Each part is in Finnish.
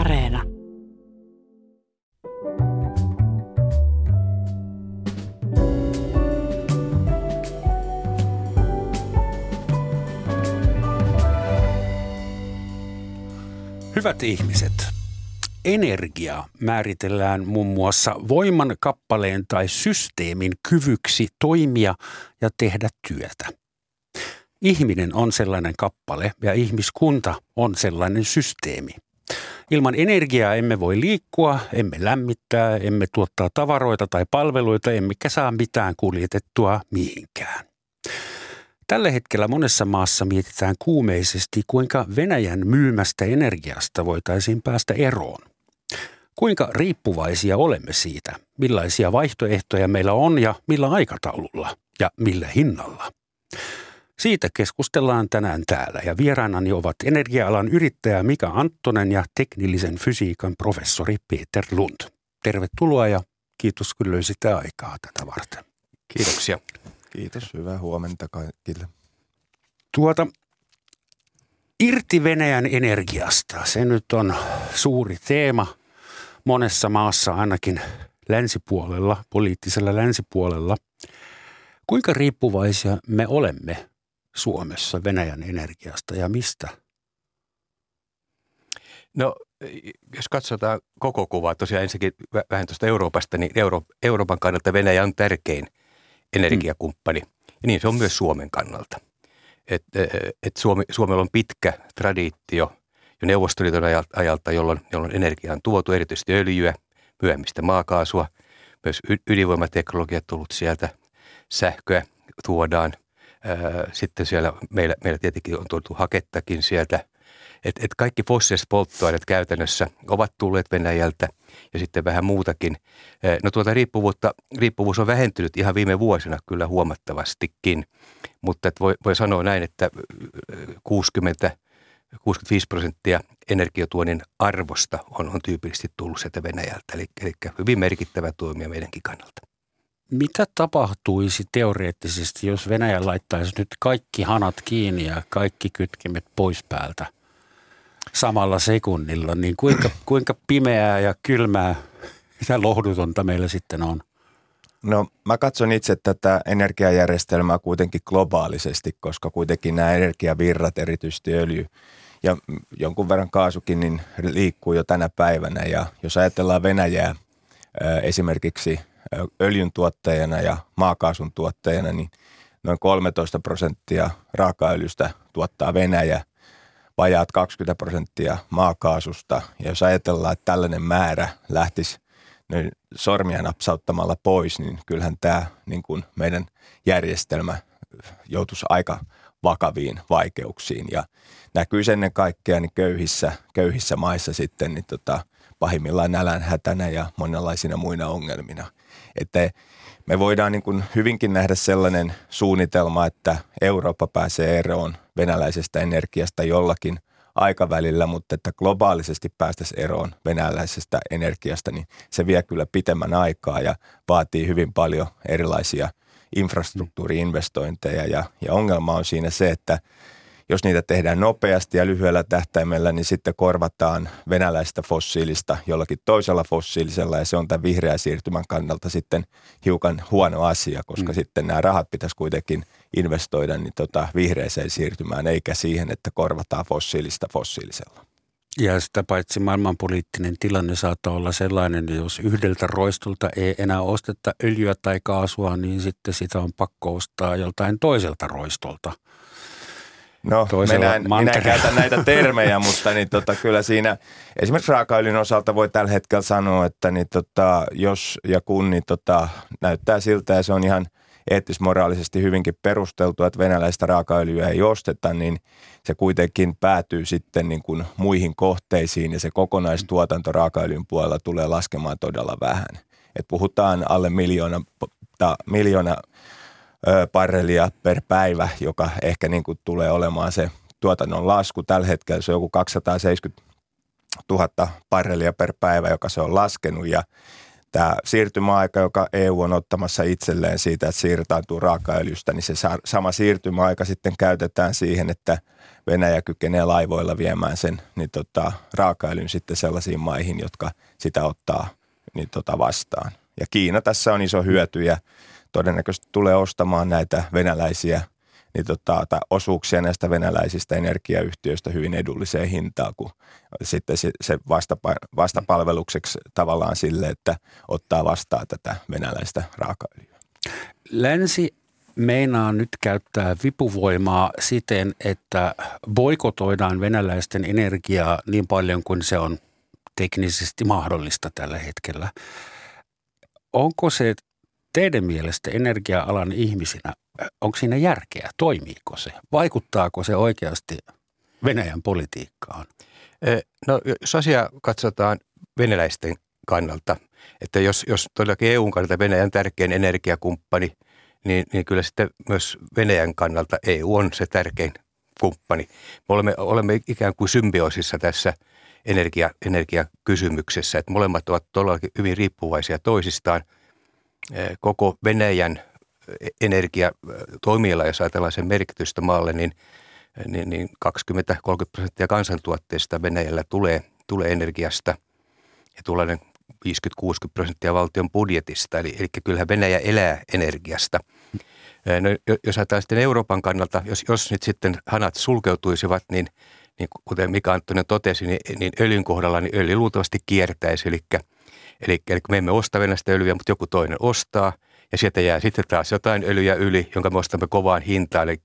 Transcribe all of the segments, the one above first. Areena. Hyvät ihmiset, energia määritellään muun muassa voiman, kappaleen tai systeemin kyvyksi toimia ja tehdä työtä. Ihminen on sellainen kappale ja ihmiskunta on sellainen systeemi. Ilman energiaa emme voi liikkua, emme lämmittää, emme tuottaa tavaroita tai palveluita, emmekä saa mitään kuljetettua mihinkään. Tällä hetkellä monessa maassa mietitään kuumeisesti, kuinka Venäjän myymästä energiasta voitaisiin päästä eroon. Kuinka riippuvaisia olemme siitä, millaisia vaihtoehtoja meillä on ja millä aikataululla ja millä hinnalla. Siitä keskustellaan tänään täällä ja vieraanani ovat energia-alan yrittäjä Mika Anttonen ja teknillisen fysiikan professori Peter Lund. Tervetuloa ja kiitos kun löysitte aikaa tätä varten. Kiitoksia. Kiitos. Hyvää huomenta kaikille. Irti Venäjän energiasta. Se nyt on suuri teema monessa maassa, ainakin länsipuolella, poliittisella länsipuolella. Kuinka riippuvaisia me olemme Suomessa Venäjän energiasta ja mistä? No, jos katsotaan koko kuvaa, tosiaan ensinnäkin vähän tuosta Euroopasta, niin Euroopan kannalta Venäjä on tärkein energiakumppani. Ja niin se on myös Suomen kannalta. Suomella on pitkä traditio jo Neuvostoliiton ajalta, jolloin energiaa on tuotu, erityisesti öljyä, myöhemmistä maakaasua, myös ydinvoimateknologiat tullut sieltä. Sähköä tuodaan. Sitten siellä meillä tietenkin on tuotu hakettakin sieltä. Et kaikki fossiiliset polttoaineet käytännössä ovat tulleet Venäjältä ja sitten vähän muutakin. No tuota riippuvuus on vähentynyt ihan viime vuosina kyllä huomattavastikin, mutta voi sanoa näin, että 65% energiatuonnin arvosta on tyypillisesti tullut sieltä Venäjältä. Eli hyvin merkittävä toimija meidänkin kannalta. Mitä tapahtuisi teoreettisesti, jos Venäjä laittaisi nyt kaikki hanat kiinni ja kaikki kytkimet pois päältä samalla sekunnilla? Niin kuinka pimeää ja kylmää ja lohdutonta meillä sitten on? No mä katson itse tätä energiajärjestelmää kuitenkin globaalisesti, koska kuitenkin nämä energiavirrat, erityisesti öljy ja jonkun verran kaasukin, niin liikkuu jo tänä päivänä. Ja jos ajatellaan Venäjää esimerkiksi öljyn tuottajana ja maakaasun tuottajana, niin noin 13% raakaöljystä tuottaa Venäjä, vajaat 20% maakaasusta. Ja jos ajatellaan, että tällainen määrä lähtisi sormia napsauttamalla pois, niin kyllähän tämä niin kuin meidän järjestelmä joutuisi aika vakaviin vaikeuksiin. Ja näkyisi ennen kaikkea niin köyhissä maissa sitten niin pahimmillaan nälänhätänä ja monenlaisina muina ongelmina. Että me voidaan niin kuin hyvinkin nähdä sellainen suunnitelma, että Eurooppa pääsee eroon venäläisestä energiasta jollakin aikavälillä, mutta että globaalisesti päästäisiin eroon venäläisestä energiasta, niin se vie kyllä pitemmän aikaa ja vaatii hyvin paljon erilaisia infrastruktuuriinvestointeja. Ja ongelma on siinä se, että jos niitä tehdään nopeasti ja lyhyellä tähtäimellä, niin sitten korvataan venäläistä fossiilista jollakin toisella fossiilisella, ja se on tämän vihreän siirtymän kannalta sitten hiukan huono asia, koska sitten nämä rahat pitäisi kuitenkin investoida niin vihreäseen siirtymään, eikä siihen, että korvataan fossiilista fossiilisella. Ja sitä paitsi maailmanpoliittinen tilanne saattaa olla sellainen, että jos yhdeltä roistolta ei enää osteta öljyä tai kaasua, niin sitten sitä on pakko ostaa joltain toiselta roistolta. No, minä käytän näitä termejä, mutta niin kyllä siinä esimerkiksi raakaöljyn osalta voi tällä hetkellä sanoa, että niin jos ja kun niin näyttää siltä, ja se on ihan eettis-moraalisesti hyvinkin perusteltua, että venäläistä raakaöljyä ei osteta, niin se kuitenkin päätyy sitten niin kuin muihin kohteisiin, ja se kokonaistuotanto raakaöljyn puolella tulee laskemaan todella vähän. Et puhutaan alle miljoona barrelia per päivä, joka ehkä niin kuin tulee olemaan se tuotannon lasku. Tällä hetkellä se on joku 270 000 barrelia per päivä, joka se on laskenut, ja Tämä siirtymäaika, joka EU on ottamassa itselleen siitä, että siirtaantuu raakaöljystä, niin se sama siirtymäaika sitten käytetään siihen, että Venäjä kykenee laivoilla viemään sen niin raakaöljyn sitten sellaisiin maihin, jotka sitä ottaa niin vastaan. Ja Kiina tässä on iso hyötyjä. Todennäköisesti tulee ostamaan näitä venäläisiä niin osuuksia näistä venäläisistä energiayhtiöistä hyvin edulliseen hintaan, kun sitten se vastapalvelukseksi tavallaan sille, että ottaa vastaan tätä venäläistä raakaöljyä. Länsi meinaa nyt käyttää vipuvoimaa siten, että boikotoidaan venäläisten energiaa niin paljon kuin se on teknisesti mahdollista tällä hetkellä. Onko se teidän mielestä energia-alan ihmisinä, onko siinä järkeä? Toimiiko se? Vaikuttaako se oikeasti Venäjän politiikkaan? No, jos asiaa katsotaan venäläisten kannalta, että jos todellakin EUn kannalta Venäjän tärkein energiakumppani, niin kyllä sitten myös Venäjän kannalta EU on se tärkein kumppani. Me olemme ikään kuin symbioosissa tässä energiakysymyksessä, että molemmat ovat todellakin hyvin riippuvaisia toisistaan. Koko Venäjän energiatoimiala, jos ajatellaan sen merkitystä maalle, niin 20-30% kansantuotteesta Venäjällä tulee energiasta ja tulee 50-60% valtion budjetista. Eli kyllähän Venäjä elää energiasta. No, jos ajatellaan sitten Euroopan kannalta, jos nyt sitten hanat sulkeutuisivat, niin kuten Mika Anttonen totesi, niin öljyn kohdalla niin öljy luultavasti kiertäisi, eli me emme osta Venäjästä öljyä, mutta joku toinen ostaa, ja sieltä jää sitten taas jotain öljyä yli, jonka me ostamme kovaan hintaan. Eli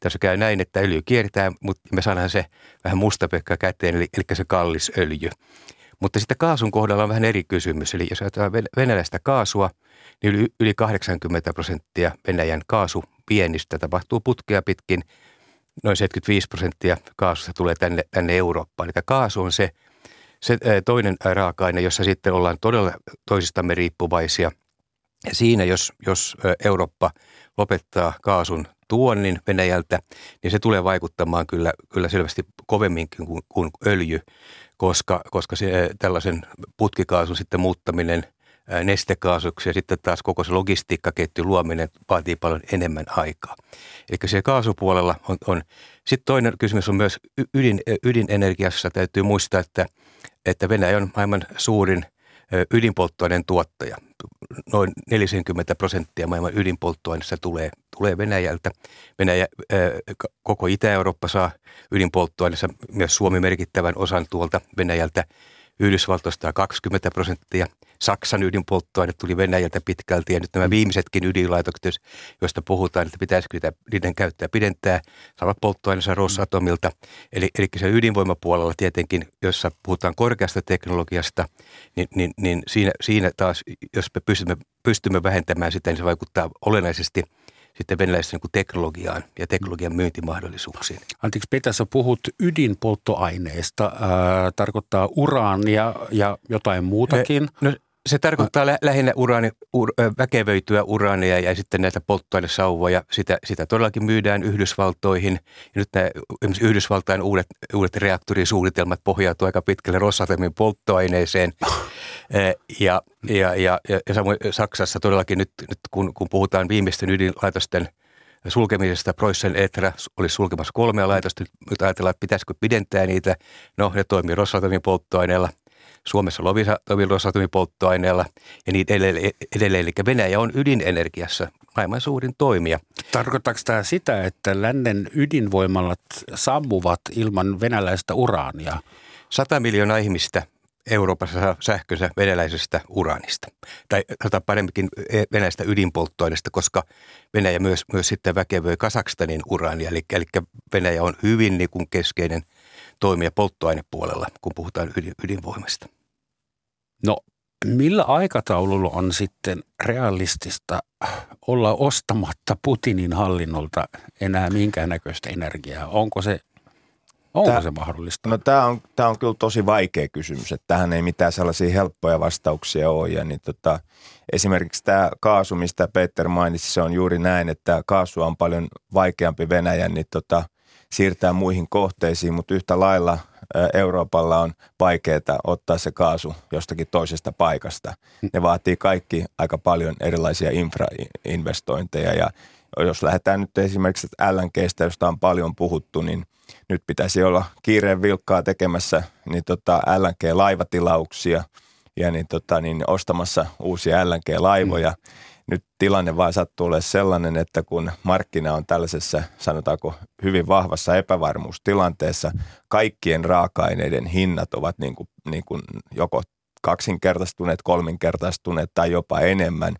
tässä käy näin, että öljy kiertää, mutta me saadaan se vähän mustapekkaa käteen, eli se kallis öljy. Mutta sitten kaasun kohdalla on vähän eri kysymys. Eli jos ajatellaan venäläistä kaasua, niin yli 80% Venäjän kaasuviennistä tapahtuu putkea pitkin. Noin 75% kaasusta tulee tänne Eurooppaan. Eli kaasu on se toinen raaka-aine, jossa sitten ollaan todella toisistamme riippuvaisia. Ja siinä, jos Eurooppa lopettaa kaasun tuonnin Venäjältä, niin se tulee vaikuttamaan kyllä selvästi kovemminkin kuin öljy, koska se, tällaisen putkikaasun sitten muuttaminen nestekaasuksi ja sitten taas koko se logistiikkaketju luominen vaatii paljon enemmän aikaa. Eli siellä kaasupuolella on. Sitten toinen kysymys on myös ydinenergiassa. Täytyy muistaa, että Venäjä on maailman suurin ydinpolttoaineen tuottaja. Noin 40% maailman ydinpolttoaineista tulee Venäjältä. Venäjä, koko Itä-Eurooppa saa ydinpolttoaineista, myös Suomi merkittävän osan tuolta Venäjältä. Yhdysvaltoista 20%. Saksan ydinpolttoaine tuli Venäjältä pitkälti, ja nyt nämä viimeisetkin ydinlaitokset, joista puhutaan, että pitäisikö niiden käyttää pidentää, saavat polttoaineensa Rosatomilta. Eli se ydinvoimapuolella tietenkin, jossa puhutaan korkeasta teknologiasta, niin siinä taas, jos me pystymme vähentämään sitä, niin se vaikuttaa olennaisesti sitten venäläisten niin teknologiaan ja teknologian myyntimahdollisuuksiin. Anteeksi, Peter, sä puhut ydinpolttoaineesta. Tarkoittaa uraania ja jotain muutakin. No, se tarkoittaa lähinnä väkevöityä uraania ja sitten näitä polttoainesauvoja. Sitä todellakin myydään Yhdysvaltoihin. Ja nyt nämä Yhdysvaltain uudet reaktorisuunnitelmat pohjautuvat aika pitkälle Rosatomin polttoaineeseen. Ja samoin Saksassa todellakin nyt kun puhutaan viimeisten ydinlaitosten sulkemisesta, Preussen Etra olisi sulkemassa 3 laitosta. Nyt ajatellaan, että pitäisikö pidentää niitä. No, ne toimii Rosatomin polttoaineella. Suomessa Lovisatovin Rosatomi-polttoaineella ja niitä edelleen. Eli Venäjä on ydinenergiassa maailman suurin toimija. Tarkoittaako tämä sitä, että lännen ydinvoimalat sammuvat ilman venäläistä uraania? 100 miljoonaa ihmistä Euroopassa saa sähkönsä venäläisestä uraanista. Tai paremminkin venäläistä ydinpolttoaineesta, koska Venäjä myös sitten väkevöi Kazakstanin uraania. Eli Venäjä on hyvin niin kuin keskeinen toimia polttoainepuolella, kun puhutaan ydinvoimasta. No, millä aikataululla on sitten realistista olla ostamatta Putinin hallinnolta enää minkäännäköistä energiaa? Onko se mahdollista? No, tämä on kyllä tosi vaikea kysymys, että tähän ei mitään sellaisia helppoja vastauksia ole. Ja niin, esimerkiksi tämä kaasu, mistä Peter mainitsi, se on juuri näin, että kaasua on paljon vaikeampi Venäjän siirtää muihin kohteisiin, mutta yhtä lailla Euroopalla on vaikeaa ottaa se kaasu jostakin toisesta paikasta. Ne vaatii kaikki aika paljon erilaisia infrainvestointeja ja jos lähdetään nyt esimerkiksi LNGstä, josta on paljon puhuttu, niin nyt pitäisi olla kiireen vilkkaa tekemässä niin LNG-laivatilauksia ja niin ostamassa uusia LNG-laivoja. Nyt tilanne vaan sattuu olemaan sellainen, että kun markkina on tällaisessa, sanotaanko hyvin vahvassa epävarmuustilanteessa, kaikkien raaka-aineiden hinnat ovat niin kuin joko kaksinkertaistuneet, kolminkertaistuneet tai jopa enemmän,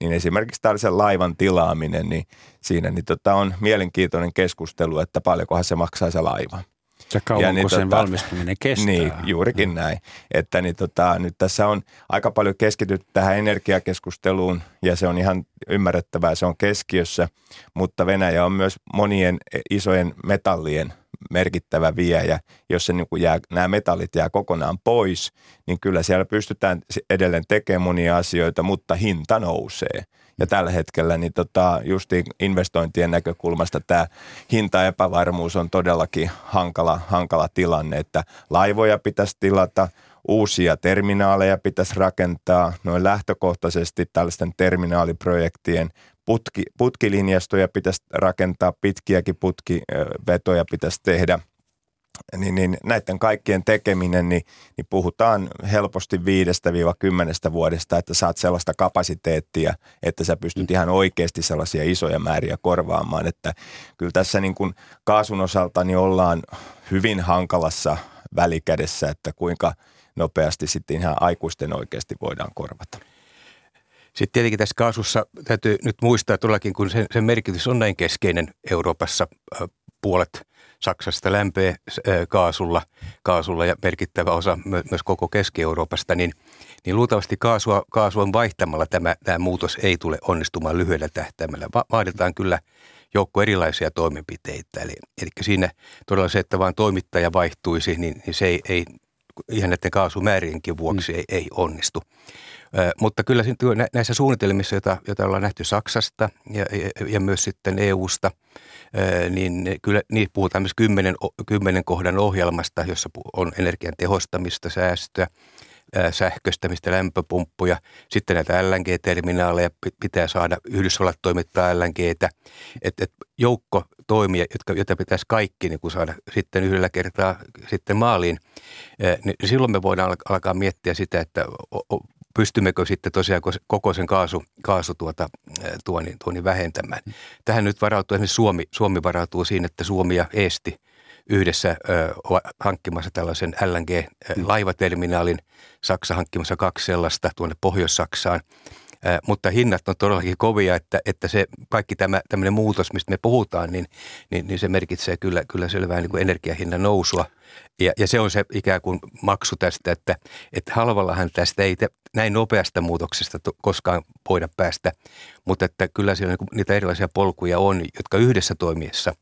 niin esimerkiksi tällaisen laivan tilaaminen, niin siinä on mielenkiintoinen keskustelu, että paljonkohan se maksaa se laiva. Ja kauanko sen valmistuminen kestää. Niin, juurikin näin. Että nyt tässä on aika paljon keskitytty tähän energiakeskusteluun ja se on ihan ymmärrettävää, se on keskiössä, mutta Venäjä on myös monien isojen metallien merkittävä viejä. Jos se nämä metallit jää kokonaan pois, niin kyllä siellä pystytään edelleen tekemään monia asioita, mutta hinta nousee. Ja tällä hetkellä niin justiin investointien näkökulmasta tämä hintaepävarmuus on todellakin hankala tilanne, että laivoja pitäisi tilata, uusia terminaaleja pitäisi rakentaa, noin lähtökohtaisesti tällaisten terminaaliprojektien putkilinjastoja pitäisi rakentaa, pitkiäkin putkivetoja pitäisi tehdä. Niin näiden kaikkien tekeminen, niin puhutaan helposti 5-10 vuodesta, että saat sellaista kapasiteettia, että sä pystyt ihan oikeasti sellaisia isoja määriä korvaamaan. Että kyllä tässä niin kuin kaasun osalta niin ollaan hyvin hankalassa välikädessä, että kuinka nopeasti sitten ihan aikuisten oikeasti voidaan korvata. Sitten tietenkin tässä kaasussa täytyy nyt muistaa todellakin, kun sen merkitys on näin keskeinen Euroopassa, puolet Saksasta lämpee kaasulla ja merkittävä osa myös koko Keski-Euroopasta, niin luultavasti kaasua vaihtamalla tämä muutos ei tule onnistumaan lyhyellä tähtäimellä. Vaaditaan kyllä joukko erilaisia toimenpiteitä. Eli siinä todella se, että vaan toimittaja vaihtuisi, niin se ei ihan näiden kaasumäärienkin vuoksi ei onnistu. Mutta kyllä näissä suunnitelmissa, joita ollaan nähty Saksasta ja myös sitten EUsta, niin kyllä niissä puhutaan myös 10 kohdan ohjelmasta, jossa on energian tehostamista, säästöä, sähköstämistä, lämpöpumppuja. Sitten näitä LNG-terminaaleja pitää saada, Yhdysvallat toimittaa LNGtä. Et joukko toimia, joita pitäisi kaikki niin kun saada sitten yhdellä kertaa sitten maaliin. Niin silloin me voidaan alkaa miettiä sitä, että pystymmekö sitten tosiaan koko sen kaasu vähentämään. Tähän nyt varautuu esimerkiksi Suomi varautuu siinä, että Suomi ja Eesti yhdessä ovat hankkimassa tällaisen LNG-laivaterminaalin. Saksa hankkimassa 2 sellaista tuonne Pohjois-Saksaan. Mutta hinnat on todellakin kovia, että se kaikki tämmöinen muutos, mistä me puhutaan, niin se merkitsee kyllä selvää niin kuin energiahinnan nousua. Ja se on se ikään kuin maksu tästä, että halvallahan tästä ei näin nopeasta muutoksesta koskaan voida päästä, mutta että kyllä siellä niin niitä erilaisia polkuja on, jotka yhdessä toimiessa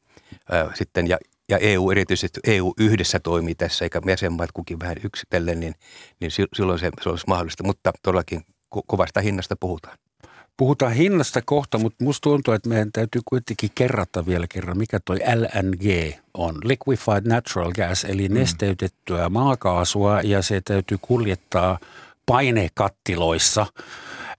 sitten ja EU erityisesti, EU yhdessä toimii tässä, eikä jäsenmaat kukin vähän yksitellen, niin silloin se olisi mahdollista, mutta todellakin kovasta hinnasta puhutaan. Puhutaan hinnasta kohta, mutta musta tuntuu, että meidän täytyy kuitenkin kerrata vielä kerran, mikä toi LNG on. Liquefied Natural Gas, eli nesteytettyä maakaasua, ja se täytyy kuljettaa painekattiloissa.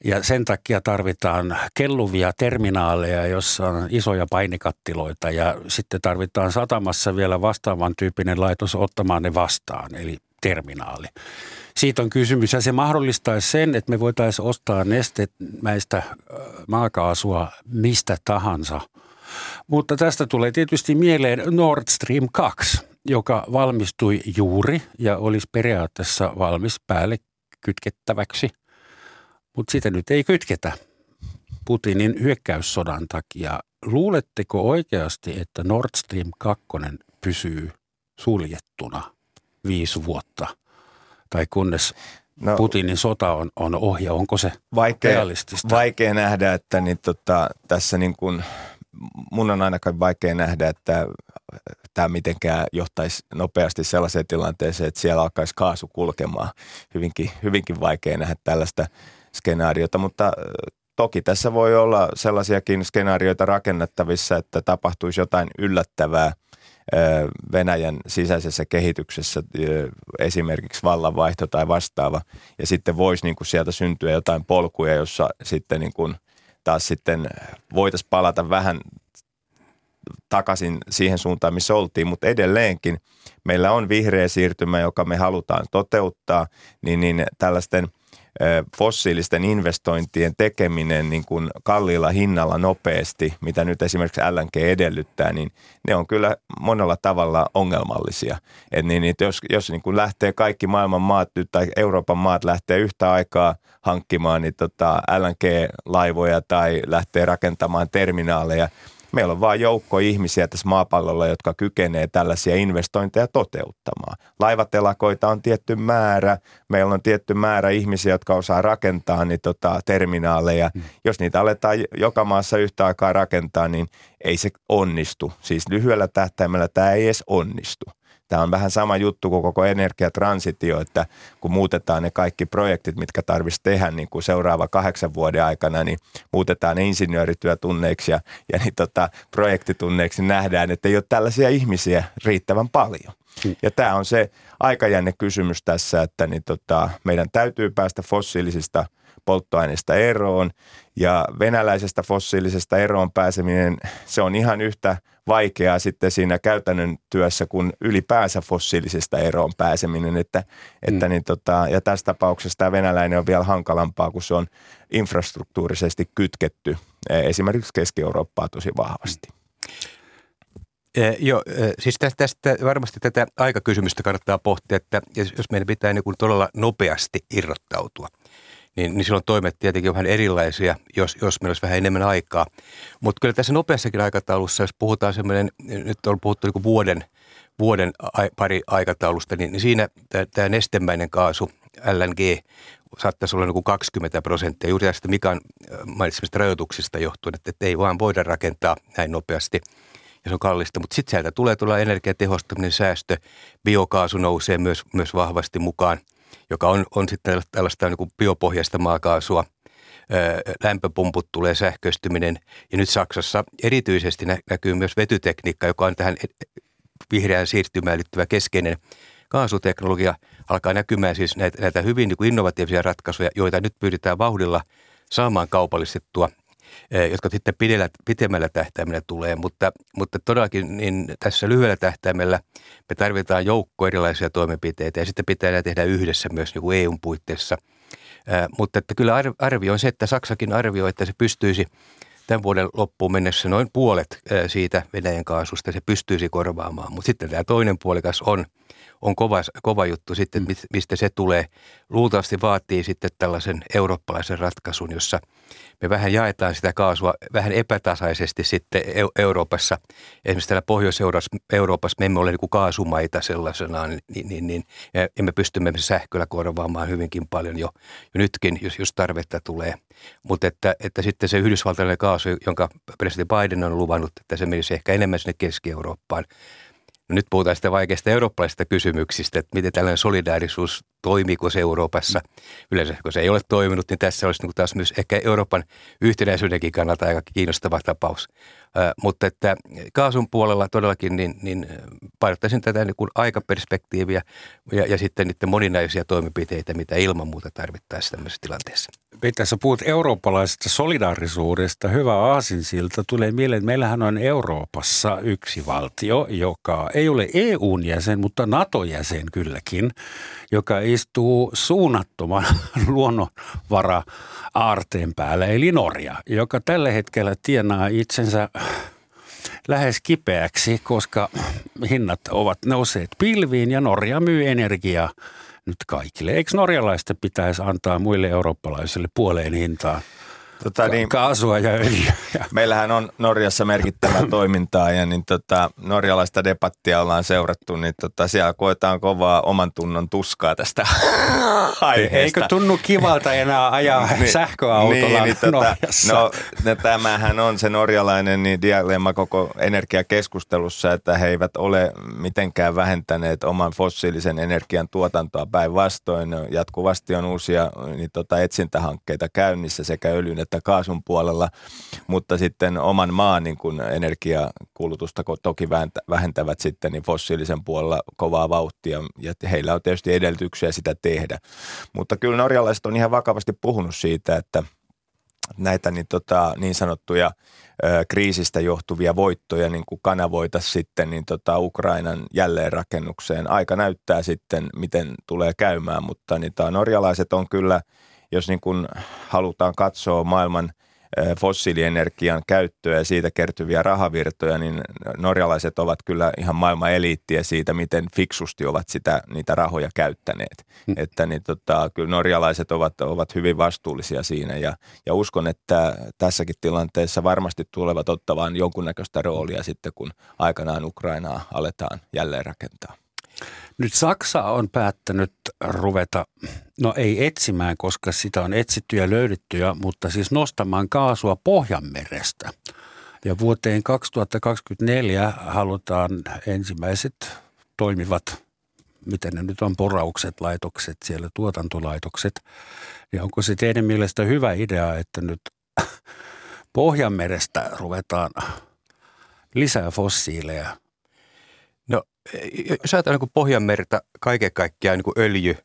Ja sen takia tarvitaan kelluvia terminaaleja, jossa on isoja painekattiloita, ja sitten tarvitaan satamassa vielä vastaavan tyyppinen laitos ottamaan ne vastaan, eli terminaali. Siitä on kysymys ja se mahdollistaisi sen, että me voitaisiin ostaa nestemäistä maakaasua mistä tahansa. Mutta tästä tulee tietysti mieleen Nord Stream 2, joka valmistui juuri ja olisi periaatteessa valmis päälle kytkettäväksi, mutta sitä nyt ei kytketä Putinin hyökkäyssodan takia. Luuletteko oikeasti, että Nord Stream 2 pysyy suljettuna 5 vuotta? Tai kunnes Putinin sota on ohi, onko se realistista? Vaikea nähdä, että tässä mun on ainakaan vaikea nähdä, että tämä mitenkään johtaisi nopeasti sellaiseen tilanteeseen, että siellä alkaisi kaasu kulkemaan. Hyvinkin vaikea nähdä tällaista skenaariota, mutta toki tässä voi olla sellaisiakin skenaarioita rakennettavissa, että tapahtuisi jotain yllättävää. Venäjän sisäisessä kehityksessä esimerkiksi vallanvaihto tai vastaava. Ja sitten voisi niin kuin sieltä syntyä jotain polkuja, jossa sitten niin kuin taas sitten voitaisiin palata vähän takaisin siihen suuntaan, missä oltiin, mutta edelleenkin meillä on vihreä siirtymä, joka me halutaan toteuttaa, niin tällaisten fossiilisten investointien tekeminen niin kuin kalliilla hinnalla nopeasti, mitä nyt esimerkiksi LNG edellyttää, niin ne on kyllä monella tavalla ongelmallisia. Et niin, että jos niin kuin lähtee kaikki maailman maat tai Euroopan maat lähtee yhtä aikaa hankkimaan niin LNG-laivoja tai lähtee rakentamaan terminaaleja, meillä on vaan joukko ihmisiä tässä maapallolla, jotka kykenee tällaisia investointeja toteuttamaan. Laivatelakoita on tietty määrä, meillä on tietty määrä ihmisiä, jotka osaa rakentaa niin terminaaleja. Jos niitä aletaan joka maassa yhtä aikaa rakentaa, niin ei se onnistu. Siis lyhyellä tähtäimellä tämä ei edes onnistu. Tämä on vähän sama juttu kuin koko energiatransitio, että kun muutetaan ne kaikki projektit, mitkä tarvitsisi tehdä niin kuin seuraava 8 vuoden aikana, niin muutetaan ne insinöörityötunneiksi ja niin projektitunneiksi nähdään, että ei ole tällaisia ihmisiä riittävän paljon. Ja tämä on se aikajänne kysymys tässä, että niin meidän täytyy päästä fossiilisista polttoaineista eroon ja venäläisestä fossiilisesta eroon pääseminen, se on ihan yhtä vaikeaa sitten siinä käytännön työssä kuin ylipäänsä fossiilisesta eroon pääseminen, että ja tässä tapauksessa tämä venäläinen on vielä hankalampaa, kun se on infrastruktuurisesti kytketty esimerkiksi Keski-Eurooppaa tosi vahvasti. Joo, siis tästä varmasti tätä aikakysymystä kannattaa pohtia, että jos meidän pitää niin kuin todella nopeasti irrottautua, niin silloin toimet tietenkin on vähän erilaisia, jos meillä olisi vähän enemmän aikaa. Mutta kyllä tässä nopeassakin aikataulussa, jos puhutaan semmoinen, nyt on puhuttu niin kuin vuoden pari aikataulusta, niin siinä tämä nestemäinen kaasu, LNG, saattaisi olla niin kuin 20%. Juuri tästä Mikan mainitsemista rajoituksista johtuen, että ei vaan voida rakentaa näin nopeasti. Ja se on kallista, mutta sitten sieltä tulee energiatehostaminen, säästö, biokaasu nousee myös vahvasti mukaan, joka on sitten tällaista niin kuin biopohjaista maakaasua. Lämpöpumput tulee, sähköistyminen ja nyt Saksassa erityisesti näkyy myös vetytekniikka, joka on tähän vihreään siirtymään liittyvä keskeinen kaasuteknologia. Alkaa näkymään siis näitä hyvin niin kuin innovatiivisia ratkaisuja, joita nyt pyritään vauhdilla saamaan kaupallistettua, jotka sitten pitemmällä tähtäimellä tulee, mutta todellakin niin tässä lyhyellä tähtäimellä me tarvitaan joukko erilaisia toimenpiteitä ja sitten pitää nämä tehdä yhdessä myös niin kuin EUn puitteissa. Mutta että kyllä arvio on se, että Saksakin arvioi, että se pystyisi tämän vuoden loppuun mennessä noin puolet siitä Venäjän kaasusta, se pystyisi korvaamaan, mutta sitten tämä toinen puolikas on kova juttu sitten, mistä se tulee. Luultavasti vaatii sitten tällaisen eurooppalaisen ratkaisun, jossa me vähän jaetaan sitä kaasua vähän epätasaisesti sitten Euroopassa. Esimerkiksi täällä Pohjois-Euroopassa me emme ole niin kuin kaasumaita sellaisenaan, niin emme pysty sähköllä korvaamaan hyvinkin paljon jo nytkin, jos tarvetta tulee. Mutta että sitten se yhdysvaltainen kaasu, jonka presidentti Biden on luvannut, että se menisi ehkä enemmän sinne Keski-Eurooppaan. Nyt puhutaan sitä vaikeista eurooppalaisista kysymyksistä, että miten tällainen solidaarisuus toimiiko se Euroopassa. Yleensä kun se ei ole toiminut, niin tässä olisi taas myös ehkä Euroopan yhtenäisyydenkin kannalta aika kiinnostava tapaus. Mutta että kaasun puolella todellakin niin painottaisin tätä niin kuin aikaperspektiiviä ja sitten niiden moninaisia toimenpiteitä, mitä ilman muuta tarvittaisiin tämmöisessä tilanteessa. Peter, sä puhut eurooppalaisesta solidaarisuudesta. Hyvä aasinsilta tulee mieleen, että meillähän on Euroopassa yksi valtio, joka ei ole EU:n jäsen, mutta NATO-jäsen kylläkin, joka istuu suunnattoman luonnonvara-aarteen päällä, eli Norja, joka tällä hetkellä tienaa itsensä lähes kipeäksi, koska hinnat ovat nousseet pilviin ja Norja myy energiaa nyt kaikille. Eikö norjalaisten pitäisi antaa muille eurooppalaisille puoleen hintaan kaasua ja öljyä? Meillähän on Norjassa merkittävää toimintaa ja niin norjalaista debattia ollaan seurattu, niin siellä koetaan kovaa oman tunnon tuskaa tästä aiheesta. Eikö tunnu kivalta enää ajaa sähköautolla Norjassa? No tämähän on se norjalainen niin dilemma koko energiakeskustelussa, että he eivät ole mitenkään vähentäneet oman fossiilisen energian tuotantoa, päinvastoin. Jatkuvasti on uusia etsintähankkeita käynnissä sekä öljyn että kaasun puolella, mutta sitten oman maan niin kuin energiakulutusta toki vähentävät sitten niin fossiilisen puolella kovaa vauhtia ja heillä on tietysti edellytyksiä sitä tehdä. Mutta kyllä norjalaiset on ihan vakavasti puhunut siitä, että näitä niin sanottuja kriisistä johtuvia voittoja niin kuin kanavoitaisiin sitten niin Ukrainan jälleenrakennukseen. Aika näyttää sitten, miten tulee käymään, mutta niin norjalaiset on kyllä, jos niin kuin halutaan katsoa maailman fossiilienergian käyttöä ja siitä kertyviä rahavirtoja, niin norjalaiset ovat kyllä ihan maailman eliittiä siitä, miten fiksusti ovat niitä rahoja käyttäneet. Että niin kyllä norjalaiset ovat hyvin vastuullisia siinä ja uskon, että tässäkin tilanteessa varmasti tulevat ottamaan jonkunnäköistä roolia sitten, kun aikanaan Ukrainaa aletaan jälleen rakentaa. Nyt Saksa on päättänyt ruveta, no ei etsimään, koska sitä on etsitty ja löydetty, mutta siis nostamaan kaasua Pohjanmerestä. Ja vuoteen 2024 halutaan ensimmäiset toimivat, miten ne nyt on, poraukset, laitokset, siellä tuotantolaitokset. Ja onko se teidän mielestä hyvä idea, että nyt Pohjanmerestä ruvetaan lisää fossiileja? No, jos ajatellaan niin Pohjanmerta kaiken kaikkiaan niin öljy-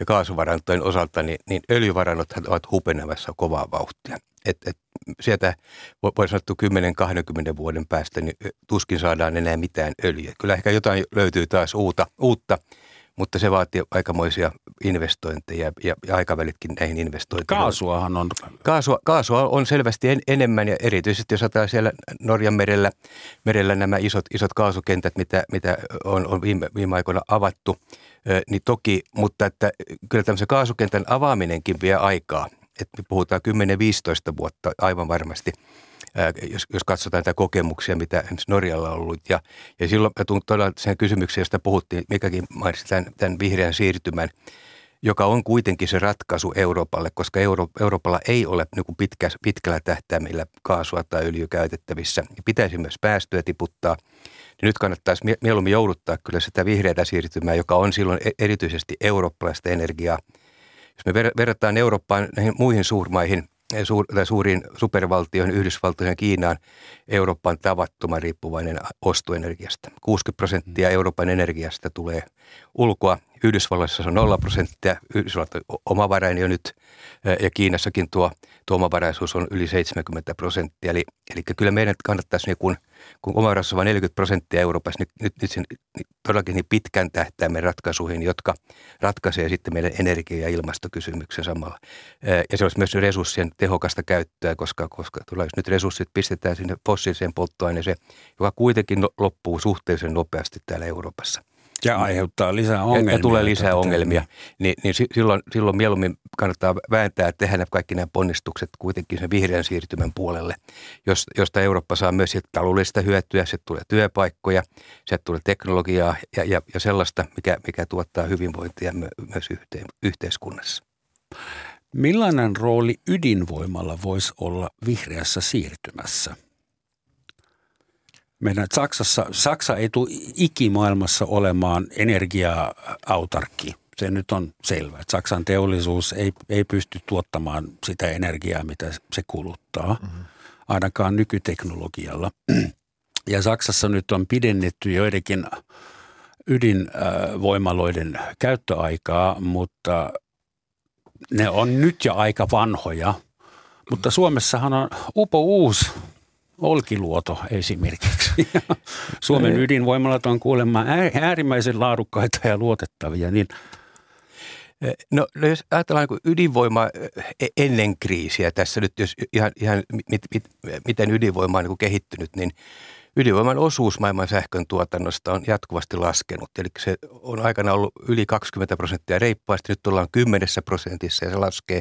ja kaasuvarantojen osalta, niin öljyvarannothan ovat hupenemassa kovaa vauhtia. Et sieltä voi sanoa, että 10-20 vuoden päästä niin tuskin saadaan enää mitään öljyä. Kyllä ehkä jotain löytyy taas uutta, mutta se vaatii aikamoisia investointeja ja aikavälitkin näihin investointeihin. Kaasuahan on. Kaasua on selvästi enemmän ja erityisesti jos otetaan siellä Norjan merellä nämä isot kaasukentät, mitä on viime aikoina avattu, niin toki, mutta että kyllä tämmöisen kaasukentän avaaminenkin vie aikaa. Että me puhutaan 10-15 vuotta aivan varmasti. Jos katsotaan näitä kokemuksia, mitä esimerkiksi Norjalla on ollut. Ja silloin mä tulen todella sen kysymykseen, josta puhuttiin, Mikakin mainitsi tämän vihreän siirtymän, joka on kuitenkin se ratkaisu Euroopalle, koska Euroopalla ei ole niin pitkällä tähtäimellä kaasua tai öljyä käytettävissä. Ja pitäisi myös päästöä tiputtaa. Ja nyt kannattaisi mieluummin jouduttaa kyllä sitä vihreää siirtymää, joka on silloin erityisesti eurooppalaista energiaa. Jos me verrataan Eurooppaan näihin muihin suurmaihin, suuriin supervaltioihin, Yhdysvaltoihin, Kiinaan, Eurooppa on tavattoman riippuvainen ostoenergiasta. 60% Euroopan energiasta tulee ulkoa. Yhdysvalloissa se on 0%. Yhdysvallat on omavarainen jo nyt, ja Kiinassakin tuo omavaraisuus on yli 70%. Eli kyllä meidän kannattaisi, niin kun omavaraisuus on vain 40% Euroopassa, niin nyt sen todellakin niin pitkän tähtäimen ratkaisuihin, jotka ratkaisee sitten meidän energia- ja ilmastokysymyksen samalla. Ja se olisi myös resurssien tehokasta käyttöä, koska jos nyt resurssit pistetään sinne fossiiliseen polttoaineeseen, joka kuitenkin loppuu suhteellisen nopeasti täällä Euroopassa. Ja aiheuttaa lisää ongelmia. Ja tulee lisää ongelmia. Niin silloin mieluummin kannattaa vääntää ja tehdä kaikki nämä ponnistukset kuitenkin sen vihreän siirtymän puolelle, josta Eurooppa saa myös taloudellista hyötyä. Sieltä tulee työpaikkoja, sieltä tulee teknologiaa ja sellaista, mikä tuottaa hyvinvointia myös yhteiskunnassa. Millainen rooli ydinvoimalla voisi olla vihreässä siirtymässä? Meidän Saksa ei tule ikimaailmassa olemaan energia-autarkki. Se nyt on selvä. Saksan teollisuus ei pysty tuottamaan sitä energiaa, mitä se kuluttaa, ainakaan nykyteknologialla. Ja Saksassa nyt on pidennetty joidenkin ydinvoimaloiden käyttöaikaa, mutta ne on nyt jo aika vanhoja. Mutta Suomessahan on upouusi Olkiluoto esimerkiksi. Suomen ydinvoimalat on kuulemma äärimmäisen laadukkaita ja luotettavia. Niin. No jos ajatellaan ydinvoimaa ennen kriisiä tässä nyt, jos ihan miten ydinvoima on kehittynyt, niin ydinvoiman osuus maailman sähkön tuotannosta on jatkuvasti laskenut. Eli se on aikana ollut yli 20% reippaasti, nyt ollaan 10% ja se laskee.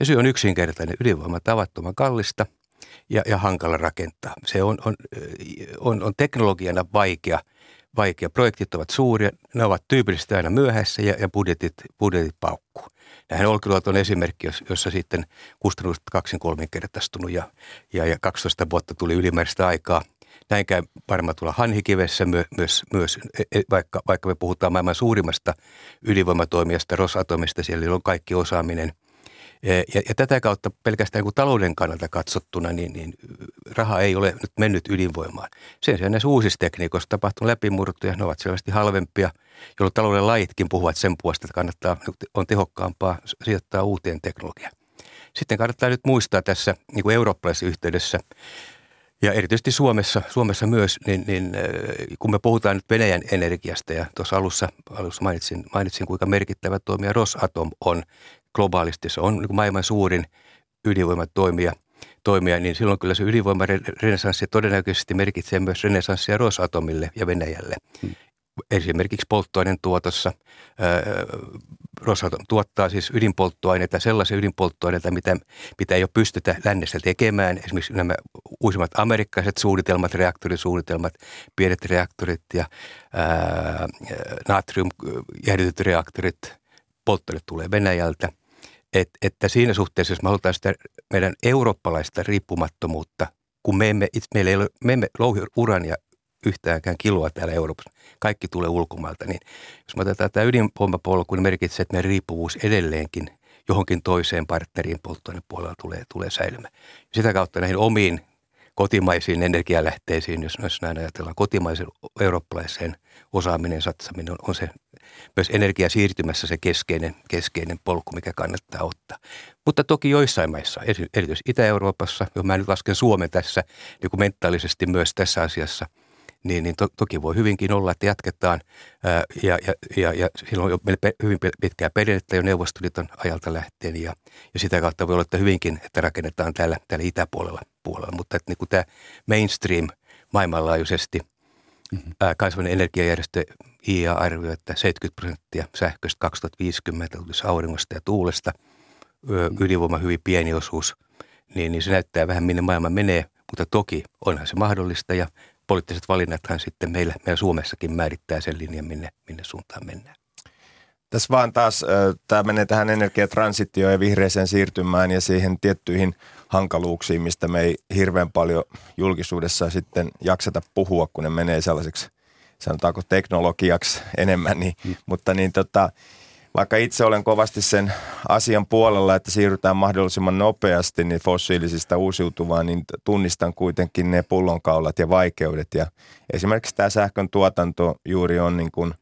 Ja syy on yksinkertainen. Ydinvoima tavattoman kallista. Ja hankala rakentaa. Se on teknologiana vaikea. Projektit ovat suuria, ne ovat tyypillisesti aina myöhässä ja budjetit paukkuu. Näinhän Olkiluoto on esimerkki, jossa sitten kustannukset 2-3-kertaistunut ja 12 vuotta tuli ylimääräistä aikaa. Näin käy varmaan tulla Hanhikivessä myös vaikka me puhutaan maailman suurimmasta ydinvoimatoimijasta, Rosatomista, siellä on kaikki osaaminen. Ja tätä kautta pelkästään kun talouden kannalta katsottuna, niin raha ei ole nyt mennyt ydinvoimaan. Sen sijaan näissä uusissa tekniikoissa tapahtunut läpimurtoja, ne ovat selvästi halvempia, jolloin talouden lajitkin puhuvat sen puolesta, että kannattaa, on tehokkaampaa sijoittaa uuteen teknologiaan. Sitten kannattaa nyt muistaa tässä niin kuin eurooppalaisessa yhteydessä, ja erityisesti Suomessa myös, niin kun me puhutaan nyt Venäjän energiasta, ja tuossa alussa mainitsin, kuinka merkittävä toimija Rosatom on globaalisti. Se on niin kuin maailman suurin ydinvoimatoimija, niin silloin kyllä se ydinvoimarenesanssi todennäköisesti merkitsee myös renesanssia Rosatomille ja Venäjälle. Esimerkiksi polttoaineen tuotossa. Rosatom tuottaa siis ydinpolttoaineita, sellaisia ydinpolttoaineita, mitä ei ole pystytä lännessä tekemään. Esimerkiksi nämä uusimmat amerikkalaiset suunnitelmat, reaktorisuunnitelmat, pienet reaktorit ja natriumjäähdytetyt reaktorit, polttoaine tulee Venäjältä. Että siinä suhteessa, jos me halutaan sitä meidän eurooppalaista riippumattomuutta, kun me emme louhi urania yhtäänkään kiloa täällä Euroopassa. Kaikki tulee ulkomailta. Niin jos me otetaan tämä ydinvoimapolku, niin merkitsee, että meidän riippuvuus edelleenkin johonkin toiseen partneriin polttoainepuolella tulee säilymään. Sitä kautta näihin omiin kotimaisiin energialähteisiin, jos näin ajatellaan, kotimaisen eurooppalaiseen osaaminen, satsaminen on se myös energiasiirtymässä se keskeinen polku, mikä kannattaa ottaa. Mutta toki joissain maissa, erityisesti Itä-Euroopassa, jos mä nyt lasken Suomen tässä niin kuin mentaalisesti myös tässä asiassa, niin toki voi hyvinkin olla, että jatketaan ja silloin on meillä hyvin pitkää perinnettä jo Neuvostoliiton ajalta lähtien ja sitä kautta voi olla, että hyvinkin, että rakennetaan täällä itäpuolella. Mutta että niin kuin tämä mainstream maailmanlaajuisesti kansainvälinen energiajärjestö IEA arvioi, että 70% sähköstä 2050 tulisi auringosta ja tuulesta, ydinvoima hyvin pieni osuus, niin se näyttää vähän minne maailma menee, mutta toki onhan se mahdollista ja poliittiset valinnathan sitten meillä Suomessakin määrittää sen linjan, minne suuntaan mennään. Tässä vaan taas, tämä menee tähän energiatransitioon ja vihreiseen siirtymään ja siihen tiettyihin hankaluuksiin, mistä me ei hirveän paljon julkisuudessa sitten jakseta puhua, kun ne menee sellaiseksi, sanotaanko teknologiaksi enemmän. Niin, mutta vaikka itse olen kovasti sen asian puolella, että siirrytään mahdollisimman nopeasti niin fossiilisista uusiutuvaan, niin tunnistan kuitenkin ne pullonkaulat ja vaikeudet. Ja esimerkiksi tämä sähkön tuotanto juuri on niin kuin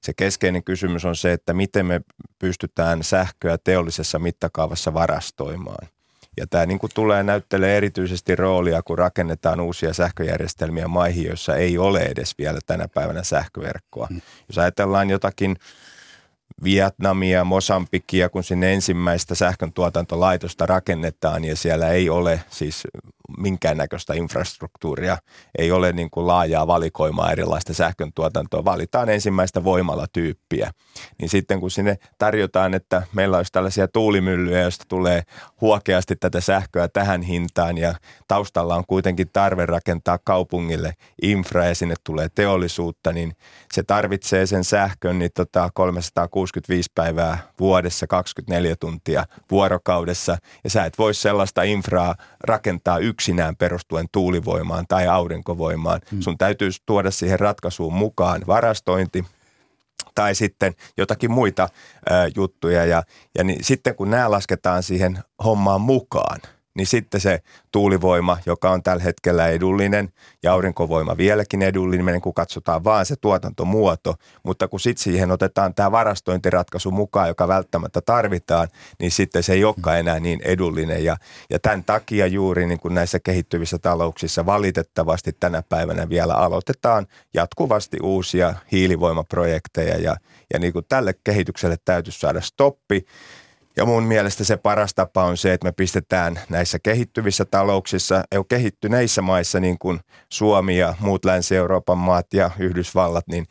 se keskeinen kysymys on se, että miten me pystytään sähköä teollisessa mittakaavassa varastoimaan. Ja tämä niin kuin tulee näyttelee erityisesti roolia, kun rakennetaan uusia sähköjärjestelmiä maihin, joissa ei ole edes vielä tänä päivänä sähköverkkoa. Jos ajatellaan jotakin Vietnamia, Mosambikia, kun sinne ensimmäistä sähköntuotantolaitosta rakennetaan ja siellä ei ole siis minkäännäköistä infrastruktuuria, ei ole niin kuin laajaa valikoimaa erilaista sähköntuotantoa, valitaan ensimmäistä voimalatyyppiä. Niin sitten kun sinne tarjotaan, että meillä olisi tällaisia tuulimyllyjä, joista tulee huokeasti tätä sähköä tähän hintaan ja taustalla on kuitenkin tarve rakentaa kaupungille infra ja sinne tulee teollisuutta, niin se tarvitsee sen sähkön niin 365 päivää vuodessa, 24 tuntia vuorokaudessa ja sä et voi sellaista infraa rakentaa yksinään perustuen tuulivoimaan tai aurinkovoimaan. Sun täytyy tuoda siihen ratkaisuun mukaan varastointi tai sitten jotakin muita juttuja ja niin sitten kun nämä lasketaan siihen hommaan mukaan, niin sitten se tuulivoima, joka on tällä hetkellä edullinen ja aurinkovoima vieläkin edullinen, kun katsotaan vaan se tuotantomuoto, mutta kun sitten siihen otetaan tämä varastointiratkaisu mukaan, joka välttämättä tarvitaan, niin sitten se ei olekaan enää niin edullinen ja tämän takia juuri niin kuin näissä kehittyvissä talouksissa valitettavasti tänä päivänä vielä aloitetaan jatkuvasti uusia hiilivoimaprojekteja ja niin kuin tälle kehitykselle täytyisi saada stoppi. Ja mun mielestä se paras tapa on se, että me pistetään näissä kehittyvissä talouksissa, kehittyneissä maissa niin kuin Suomi ja muut Länsi-Euroopan maat ja Yhdysvallat, niin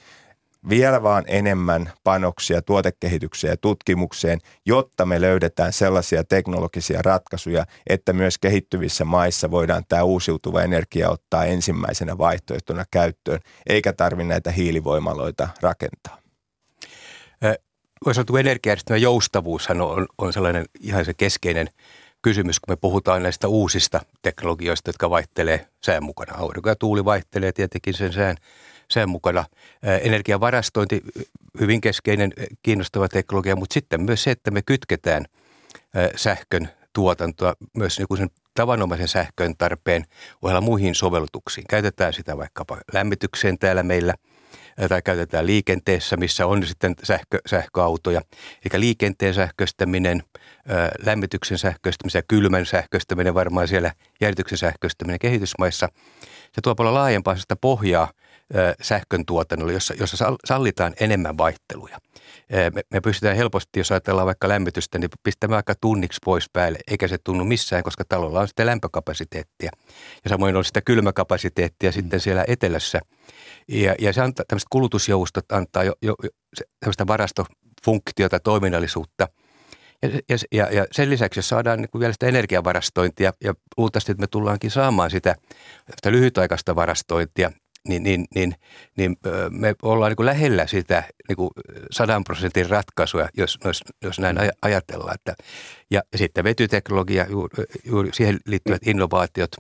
vielä vaan enemmän panoksia tuotekehitykseen ja tutkimukseen, jotta me löydetään sellaisia teknologisia ratkaisuja, että myös kehittyvissä maissa voidaan tämä uusiutuva energia ottaa ensimmäisenä vaihtoehtona käyttöön, eikä tarvitse näitä hiilivoimaloita rakentaa. Voisi sanoa, että energiajärjestelmän joustavuushan on sellainen ihan se keskeinen kysymys, kun me puhutaan näistä uusista teknologioista, jotka vaihtelee sään mukana. Aurinko ja tuuli vaihtelee tietenkin sen sään mukana. Energiavarastointi, hyvin keskeinen, kiinnostava teknologia, mutta sitten myös se, että me kytketään sähkön tuotantoa myös niin kuin sen tavanomaisen sähkön tarpeen ohella muihin sovellutuksiin. Käytetään sitä vaikkapa lämmitykseen täällä meillä tai käytetään liikenteessä, missä on sitten sähköautoja. Eli liikenteen sähköistäminen, lämmityksen sähköistäminen ja kylmän sähköistäminen, varmaan siellä jäädytyksen sähköistäminen kehitysmaissa. Se tuo paljon laajempaa sitä pohjaa sähkön tuotannolle, jossa sallitaan enemmän vaihteluja. Me pystytään helposti, jos ajatellaan vaikka lämmitystä, niin pistämään aika tunniksi pois päälle, eikä se tunnu missään, koska talolla on sitä lämpökapasiteettia. Ja samoin on sitä kylmäkapasiteettia sitten siellä etelässä. Ja se antaa, tämmöiset kulutusjoustot antaa jo tämmöistä varastofunktiota, toiminnallisuutta. Ja sen lisäksi, jos saadaan niin kuin vielä sitä energiavarastointia, ja luultavasti, että me tullaankin saamaan sitä lyhytaikaista varastointia, niin me ollaan niin kuin lähellä sitä niin kuin 100% ratkaisua, jos näin ajatellaan. Ja sitten vetyteknologia, juuri siihen liittyvät innovaatiot,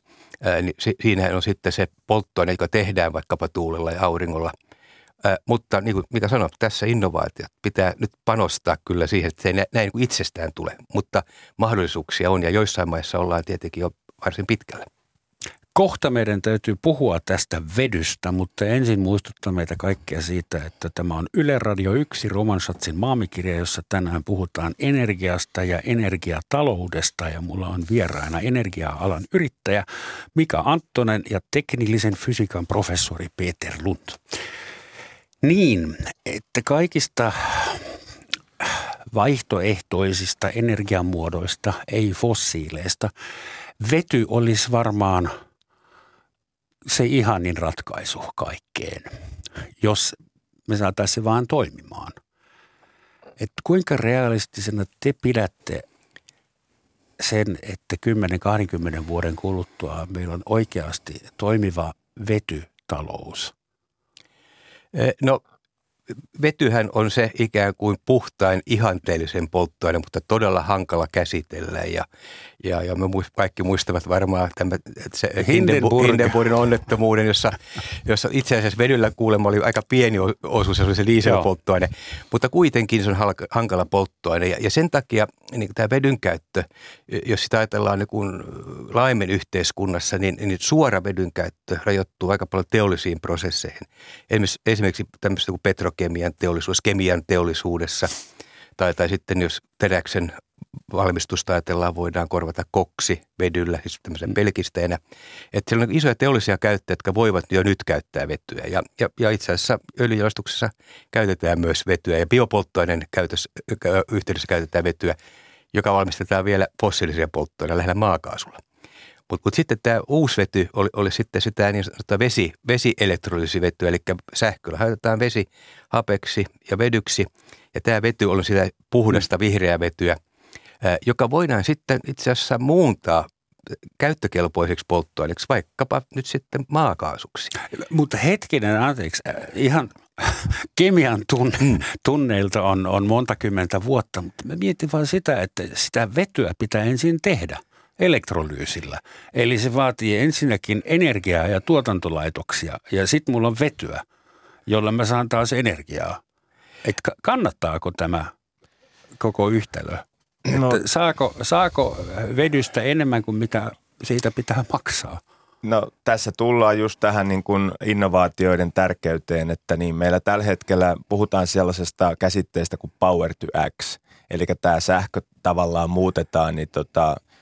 niin siinähän on sitten se polttoaine, joka tehdään vaikkapa tuulella ja auringolla. Mutta niin kuin Mika sanoi, tässä innovaatiot pitää nyt panostaa kyllä siihen, että se ei näin kuin itsestään tule, mutta mahdollisuuksia on ja joissain maissa ollaan tietenkin jo varsin pitkällä. Kohta meidän täytyy puhua tästä vedystä, mutta ensin muistuttaa meitä kaikkia siitä, että tämä on Yle Radio 1 Roman Schatzin maamikirja, jossa tänään puhutaan energiasta ja energiataloudesta. Ja mulla on vieraana energia-alan yrittäjä Mika Anttonen ja teknillisen fysiikan professori Peter Lund. Niin, että kaikista vaihtoehtoisista energiamuodoista, ei fossiileista, vety olisi varmaan se ihanin ratkaisu kaikkeen, jos me saataisiin se vaan toimimaan. Et kuinka realistisena te pidätte sen, että 10-20 vuoden kuluttua meillä on oikeasti toimiva vetytalous? No vetyhän on se ikään kuin puhtain ihanteellisen polttoaine, mutta todella hankala käsitellä ja me kaikki muistavat varmaan tämän Hindenburgin onnettomuuden, jossa itse asiassa vedyllä kuulemma oli aika pieni osuus, se oli se dieselpolttoaine, mutta kuitenkin se on hankala polttoaine ja sen takia niin tämä vedyn käyttö, jos sitä ajatellaan niin kuin laimen yhteiskunnassa, niin suora vedyn käyttö rajoittuu aika paljon teollisiin prosesseihin, esimerkiksi tämmöistä kuin petrokemian teollisuus, kemian teollisuudessa tai sitten jos teräksen valmistusta ajatellaan, voidaan korvata koksi vedyllä, siis tämmöisen pelkisteenä. Että siellä on isoja teollisia käyttäjiä, jotka voivat jo nyt käyttää vetyä. Ja itse asiassa öljyjalostuksessa käytetään myös vetyä ja biopolttoaineen yhteydessä käytetään vetyä, joka valmistetaan vielä fossiilisia polttoaineita lähinnä maakaasulla. Mutta sitten tämä uusi vety oli sitten sitä niin sanottua vesielektrolyysi vetyä, eli sähköllä hajotetaan vesi hapeksi ja vedyksi. Ja tämä vety on sitä puhdasta vihreää vetyä, joka voidaan sitten itse asiassa muuntaa käyttökelpoiseksi polttoaineeksi, vaikkapa nyt sitten maakaasuksi. Mutta hetkinen, anteeksi, ihan kemian tunneilta on monta kymmentä vuotta, mutta mä mietin vaan sitä, että sitä vetyä pitää ensin tehdä elektrolyysillä. Eli se vaatii ensinnäkin energiaa ja tuotantolaitoksia, ja sitten mulla on vetyä, jolla mä saan taas energiaa. Että kannattaako tämä koko yhtälö? No, saako vedystä enemmän kuin mitä siitä pitää maksaa? No tässä tullaan just tähän niin kuin innovaatioiden tärkeyteen, että niin meillä tällä hetkellä puhutaan sellaisesta käsitteestä kuin Power to X. Eli tämä sähkö tavallaan muutetaan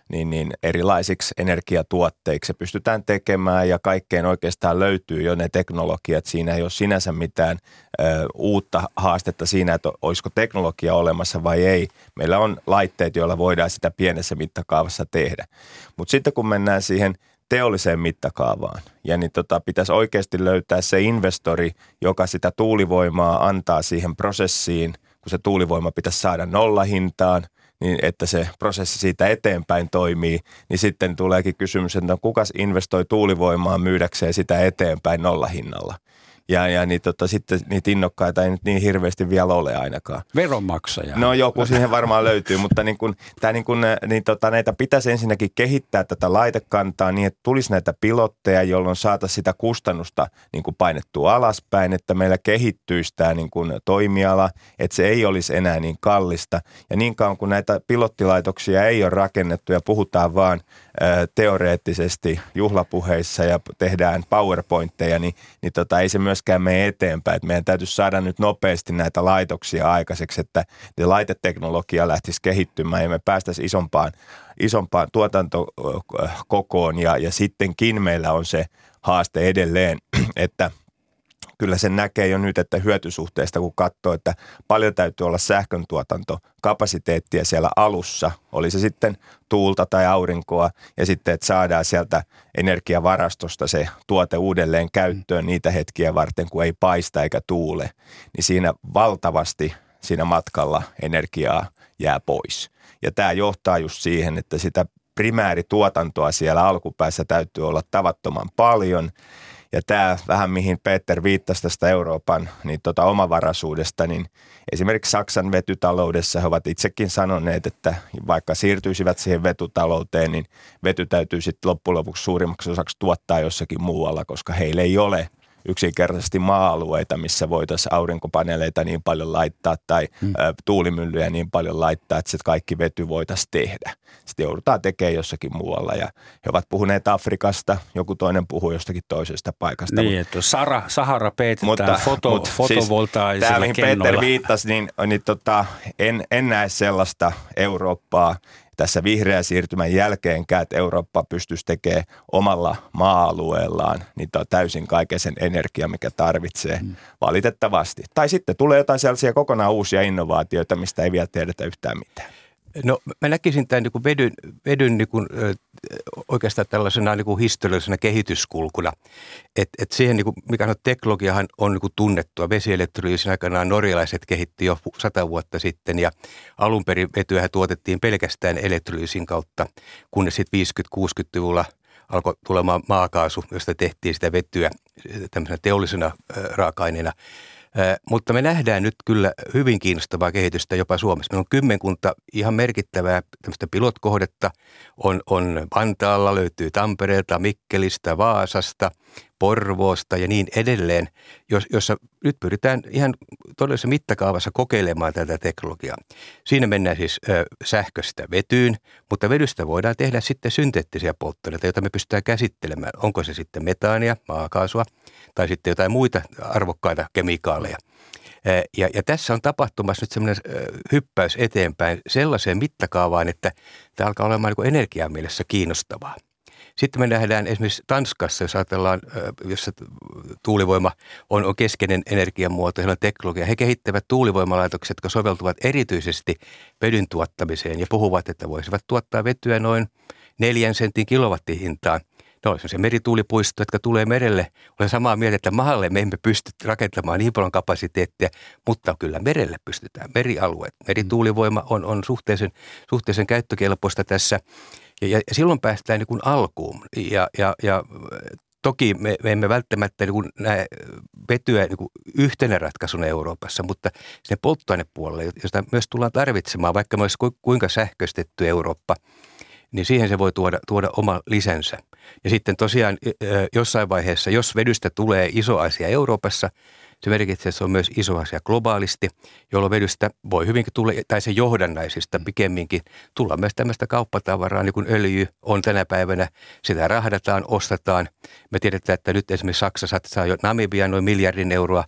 niin erilaisiksi energiatuotteiksi. Se pystytään tekemään ja kaikkeen oikeastaan löytyy jo ne teknologiat. Siinä ei ole sinänsä mitään uutta haastetta siinä, että olisiko teknologia olemassa vai ei. Meillä on laitteet, joilla voidaan sitä pienessä mittakaavassa tehdä. Mutta sitten kun mennään siihen teolliseen mittakaavaan, ja niin pitäisi oikeasti löytää se investori, joka sitä tuulivoimaa antaa siihen prosessiin, kun se tuulivoima pitäisi saada nollahintaan, niin että se prosessi siitä eteenpäin toimii, niin sitten tuleekin kysymys, että kukas investoi tuulivoimaan myydäkseen sitä eteenpäin nollahinnalla. Ja niin, sitten niitä innokkaita ei nyt niin hirveästi vielä ole ainakaan. Veronmaksaja. No joku siihen varmaan löytyy, mutta näitä pitäisi ensinnäkin kehittää tätä laitekantaa niin, että tulisi näitä pilotteja, jolloin saataisiin sitä kustannusta niin kuin painettua alaspäin, että meillä kehittyisi tämä niin kuin toimiala, että se ei olisi enää niin kallista. Ja niin kauan kun näitä pilottilaitoksia ei ole rakennettu ja puhutaan vaan teoreettisesti juhlapuheissa ja tehdään PowerPointteja, niin ei se myöskään mene eteenpäin. Että meidän täytyisi saada nyt nopeasti näitä laitoksia aikaiseksi, että laiteteknologia lähtisi kehittymään ja me päästäisiin isompaan tuotantokokoon ja sittenkin meillä on se haaste edelleen, että kyllä sen näkee jo nyt, että hyötysuhteesta kun katsoo, että paljon täytyy olla sähköntuotantokapasiteettia siellä alussa, oli se sitten tuulta tai aurinkoa, ja sitten, että saadaan sieltä energiavarastosta se tuote uudelleen käyttöön niitä hetkiä varten, kun ei paista eikä tuule, niin siinä valtavasti siinä matkalla energiaa jää pois. Ja tämä johtaa just siihen, että sitä primäärituotantoa siellä alkupäässä täytyy olla tavattoman paljon. Ja tämä vähän mihin Peter viittasi tästä Euroopan omavaraisuudesta, niin esimerkiksi Saksan vetytaloudessa he ovat itsekin sanoneet, että vaikka siirtyisivät siihen vetytalouteen, niin vety täytyy sitten loppujen lopuksi suurimmaksi osaksi tuottaa jossakin muualla, koska heillä ei ole yksinkertaisesti maa-alueita, missä voitaisiin aurinkopaneeleita niin paljon laittaa tai tuulimyllyjä niin paljon laittaa, että se kaikki vety voitaisiin tehdä. Sitten joudutaan tekemään jossakin muualla. Ja he ovat puhuneet Afrikasta, joku toinen puhuu jostakin toisesta paikasta. Niin, mutta, Sahara peitetään fotovoltaisilla kennoilla. Siis, täällä Peter viittasi, en näe sellaista Eurooppaa tässä vihreän siirtymän jälkeenkään, että Eurooppa pystyisi tekemään omalla maa-alueellaan täysin kaiken sen energiaa, mikä tarvitsee valitettavasti. Tai sitten tulee jotain sellaisia kokonaan uusia innovaatioita, mistä ei vielä tiedetä yhtään mitään. No mä näkisin tämän vedyn oikeastaan tällaisena historiallisena kehityskulkuna. Että siihen, mikä on teknologiahan on tunnettua. Vesielektrolyysin aikanaan norjalaiset kehitti jo 100 vuotta sitten ja alun perin vetyähän tuotettiin pelkästään elektrolyysin kautta, kunnes sitten 50-60-luvulla alkoi tulemaan maakaasu, josta tehtiin sitä vetyä tämmöisenä teollisena raaka-aineena. Mutta me nähdään nyt kyllä hyvin kiinnostavaa kehitystä jopa Suomessa. Meillä on 10 ihan merkittävää tämmöistä pilotkohdetta. On Vantaalla, löytyy Tampereelta, Mikkelistä, Vaasasta, Porvoosta ja niin edelleen, jossa nyt pyritään ihan todellisessa mittakaavassa kokeilemaan tätä teknologiaa. Siinä mennään siis sähköstä vetyyn, mutta vedystä voidaan tehdä sitten synteettisiä polttoaineita, joita me pystytään käsittelemään. Onko se sitten metaania, maakaasua tai sitten jotain muita arvokkaita kemikaaleja. Ja tässä on tapahtumassa nyt semmoinen hyppäys eteenpäin sellaiseen mittakaavaan, että tämä alkaa olemaan niin kuin energian mielessä kiinnostavaa. Sitten me nähdään esimerkiksi Tanskassa, jos ajatellaan, jossa tuulivoima on keskeinen energiamuoto, heillä on teknologia. He kehittävät tuulivoimalaitokset, jotka soveltuvat erityisesti vedyn tuottamiseen ja puhuvat, että voisivat tuottaa vetyä noin 4 sentin kilowattihintaan. No on semmoisia merituulipuistoja, jotka tulee merelle. Olen samaa mieltä, että maalle me emme pysty rakentamaan niin paljon kapasiteettia, mutta kyllä merelle pystytään. Merialueet, merituulivoima on suhteellisen käyttökelpoista tässä. Ja silloin päästään niin kuin alkuun ja toki me emme välttämättä niin kuin näe vetyä niin kuin yhtenä ratkaisuna Euroopassa, mutta sinne polttoainepuolelle, josta myös tullaan tarvitsemaan, vaikka me olisi kuinka sähköistetty Eurooppa, niin siihen se voi tuoda oma lisänsä. Ja sitten tosiaan jossain vaiheessa, jos vedystä tulee iso asia Euroopassa, se merkitsee, että se on myös iso asia globaalisti, jolloin vedystä voi hyvinkin tulla, tai se johdannaisista pikemminkin, tulla myös tämmöistä kauppatavaraa, niin kuin öljy on tänä päivänä. Sitä rahdataan, ostetaan. Me tiedetään, että nyt esimerkiksi Saksa satsaa jo Namibiaan noin 1 miljardin euroa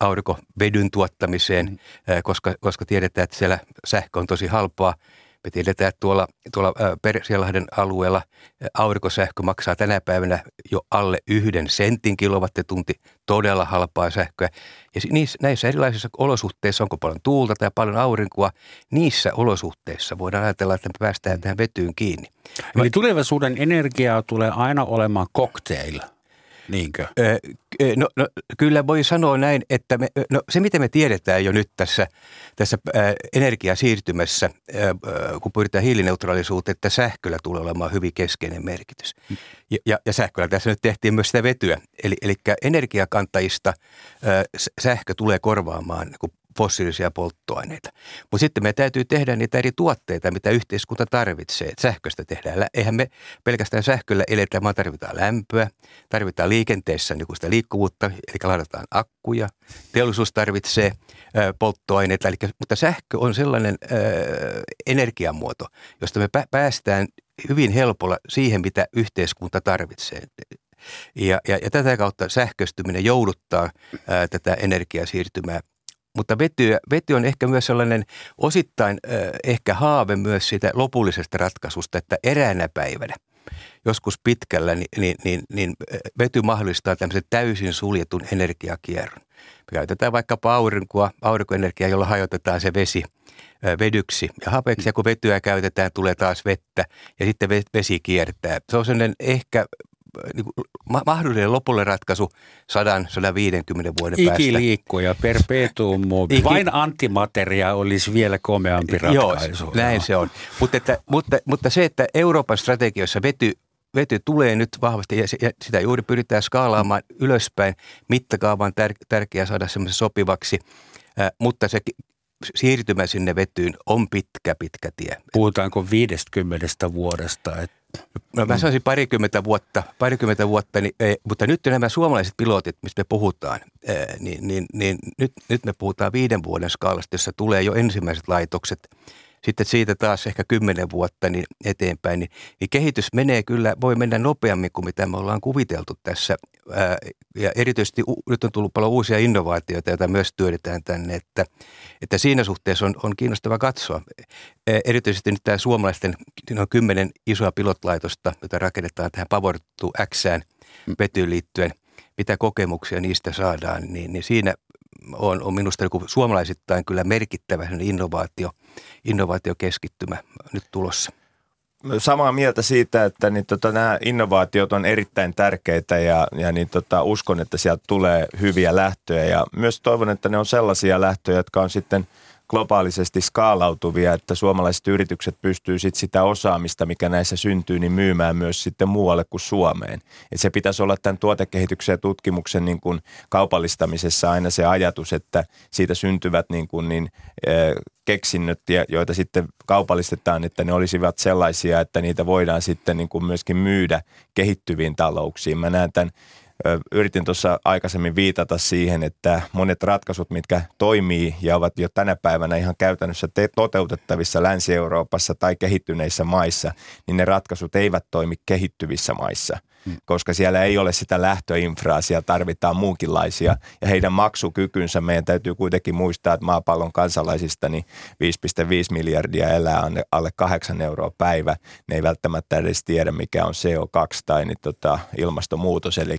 aurinkovedyn tuottamiseen, koska tiedetään, että siellä sähkö on tosi halpaa. Me tiedetään, että tuolla Persialahden alueella aurinkosähkö maksaa tänä päivänä jo alle 1 sentin kilowattitunti, todella halpaa sähköä. Ja näissä erilaisissa olosuhteissa, onko paljon tuulta tai paljon aurinkoa, niissä olosuhteissa voidaan ajatella, että me päästään tähän vetyyn kiinni. Eli tulevaisuuden energiaa tulee aina olemaan cocktail. Niinkö? No, kyllä voi sanoa näin, että se mitä me tiedetään jo nyt tässä energiasiirtymässä, kun pyritään hiilineutraalisuuteen, että sähköllä tulee olemaan hyvin keskeinen merkitys. Ja sähköllä tässä nyt tehtiin myös sitä vetyä. Eli energiakantajista sähkö tulee korvaamaan fossiilisia polttoaineita. Mutta sitten me täytyy tehdä niitä eri tuotteita, mitä yhteiskunta tarvitsee. Et sähköstä tehdään. Eihän me pelkästään sähköllä eletä, vaan tarvitaan lämpöä, tarvitaan liikenteessä niin kuin sitä liikkuvuutta, eli ladataan akkuja. Teollisuus tarvitsee polttoaineita, mutta sähkö on sellainen energiamuoto, josta me päästään hyvin helpolla siihen, mitä yhteiskunta tarvitsee. Ja tätä kautta sähköistyminen jouduttaa tätä energiasiirtymää. Mutta vety on ehkä myös sellainen osittain ehkä haave myös siitä lopullisesta ratkaisusta, että eräänä päivänä, joskus pitkällä, niin vety mahdollistaa tämmöisen täysin suljetun energiakierron. Me käytetään vaikkapa aurinkoenergiaa, jolla hajotetaan se vesi vedyksi ja hapeeksi. Ja kun vetyä käytetään, tulee taas vettä ja sitten vesi kiertää. Se on sellainen ehkä niin mahdollinen lopullinen ratkaisu 100-150 vuoden päästä. Ikiliikkuja perpetuum mobile. Vain antimateria olisi vielä komeampi ratkaisu. Joo, näin se on. Mutta se, että Euroopan strategiassa vety tulee nyt vahvasti ja sitä juuri pyritään skaalaamaan ylöspäin. Mittakaava on tärkeää saada semmoisen sopivaksi, mutta se siirtymä sinne vetyyn on pitkä tie. Puhutaanko 50 vuodesta, että no mä sanoisin parikymmentä vuotta, mutta nyt nämä suomalaiset pilotit, mistä me puhutaan, nyt me puhutaan 5 vuoden skaalasta, jossa tulee jo ensimmäiset laitokset. Sitten siitä taas ehkä 10 vuotta niin eteenpäin, niin kehitys voi mennä nopeammin kuin mitä me ollaan kuviteltu tässä. Ja erityisesti nyt on tullut paljon uusia innovaatioita, joita myös työdetään tänne, että siinä suhteessa on kiinnostava katsoa. Erityisesti nyt tämä suomalaisten on 10 isoa pilotlaitosta, joita rakennetaan tähän Power to X:ään vetyyn liittyen. Mitä kokemuksia niistä saadaan, niin siinä on minusta suomalaisittain kyllä merkittävä innovaatiokeskittymä nyt tulossa. Samaa mieltä siitä, että nämä innovaatiot on erittäin tärkeitä ja uskon, että sieltä tulee hyviä lähtöjä. Ja myös toivon, että ne on sellaisia lähtöjä, jotka on sitten globaalisesti skaalautuvia, että suomalaiset yritykset pystyy sitten sitä osaamista, mikä näissä syntyy, niin myymään myös sitten muualle kuin Suomeen. Et se pitäisi olla tämän tuotekehityksen ja tutkimuksen niin kuin kaupallistamisessa aina se ajatus, että siitä syntyvät keksinnöt, joita sitten kaupallistetaan, että ne olisivat sellaisia, että niitä voidaan sitten niin kuin myöskin myydä kehittyviin talouksiin. Mä näen tämän. Yritin tuossa aikaisemmin viitata siihen, että monet ratkaisut, mitkä toimii ja ovat jo tänä päivänä ihan käytännössä toteutettavissa Länsi-Euroopassa tai kehittyneissä maissa, niin ne ratkaisut eivät toimi kehittyvissä maissa, koska siellä ei ole sitä lähtöinfraa, siellä tarvitaan muunkinlaisia ja heidän maksukykynsä. Meidän täytyy kuitenkin muistaa, että maapallon kansalaisista niin 5,5 miljardia elää alle 8 euroa päivä. Ne ei välttämättä edes tiedä, mikä on CO2 tai ilmastonmuutos, eli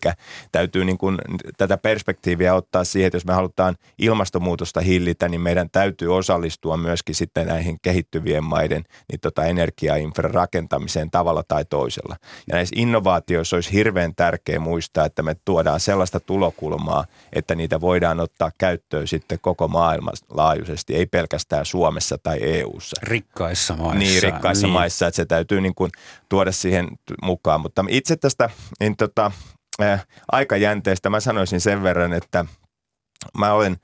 täytyy niin kuin tätä perspektiiviä ottaa siihen, että jos me halutaan ilmastonmuutosta hillitä, niin meidän täytyy osallistua myöskin sitten näihin kehittyvien maiden energiainfran rakentamiseen tavalla tai toisella. Ja näissä innovaatioissa olisi hirveän tärkeää muistaa, että me tuodaan sellaista tulokulmaa, että niitä voidaan ottaa käyttöön sitten koko maailman laajuisesti, ei pelkästään Suomessa tai EU:ssa. Rikkaissa maissa. Niin, rikkaissa maissa, että se täytyy niin kuin tuoda siihen mukaan. Mutta itse tästä aikajänteestä mä sanoisin sen verran, että mä olen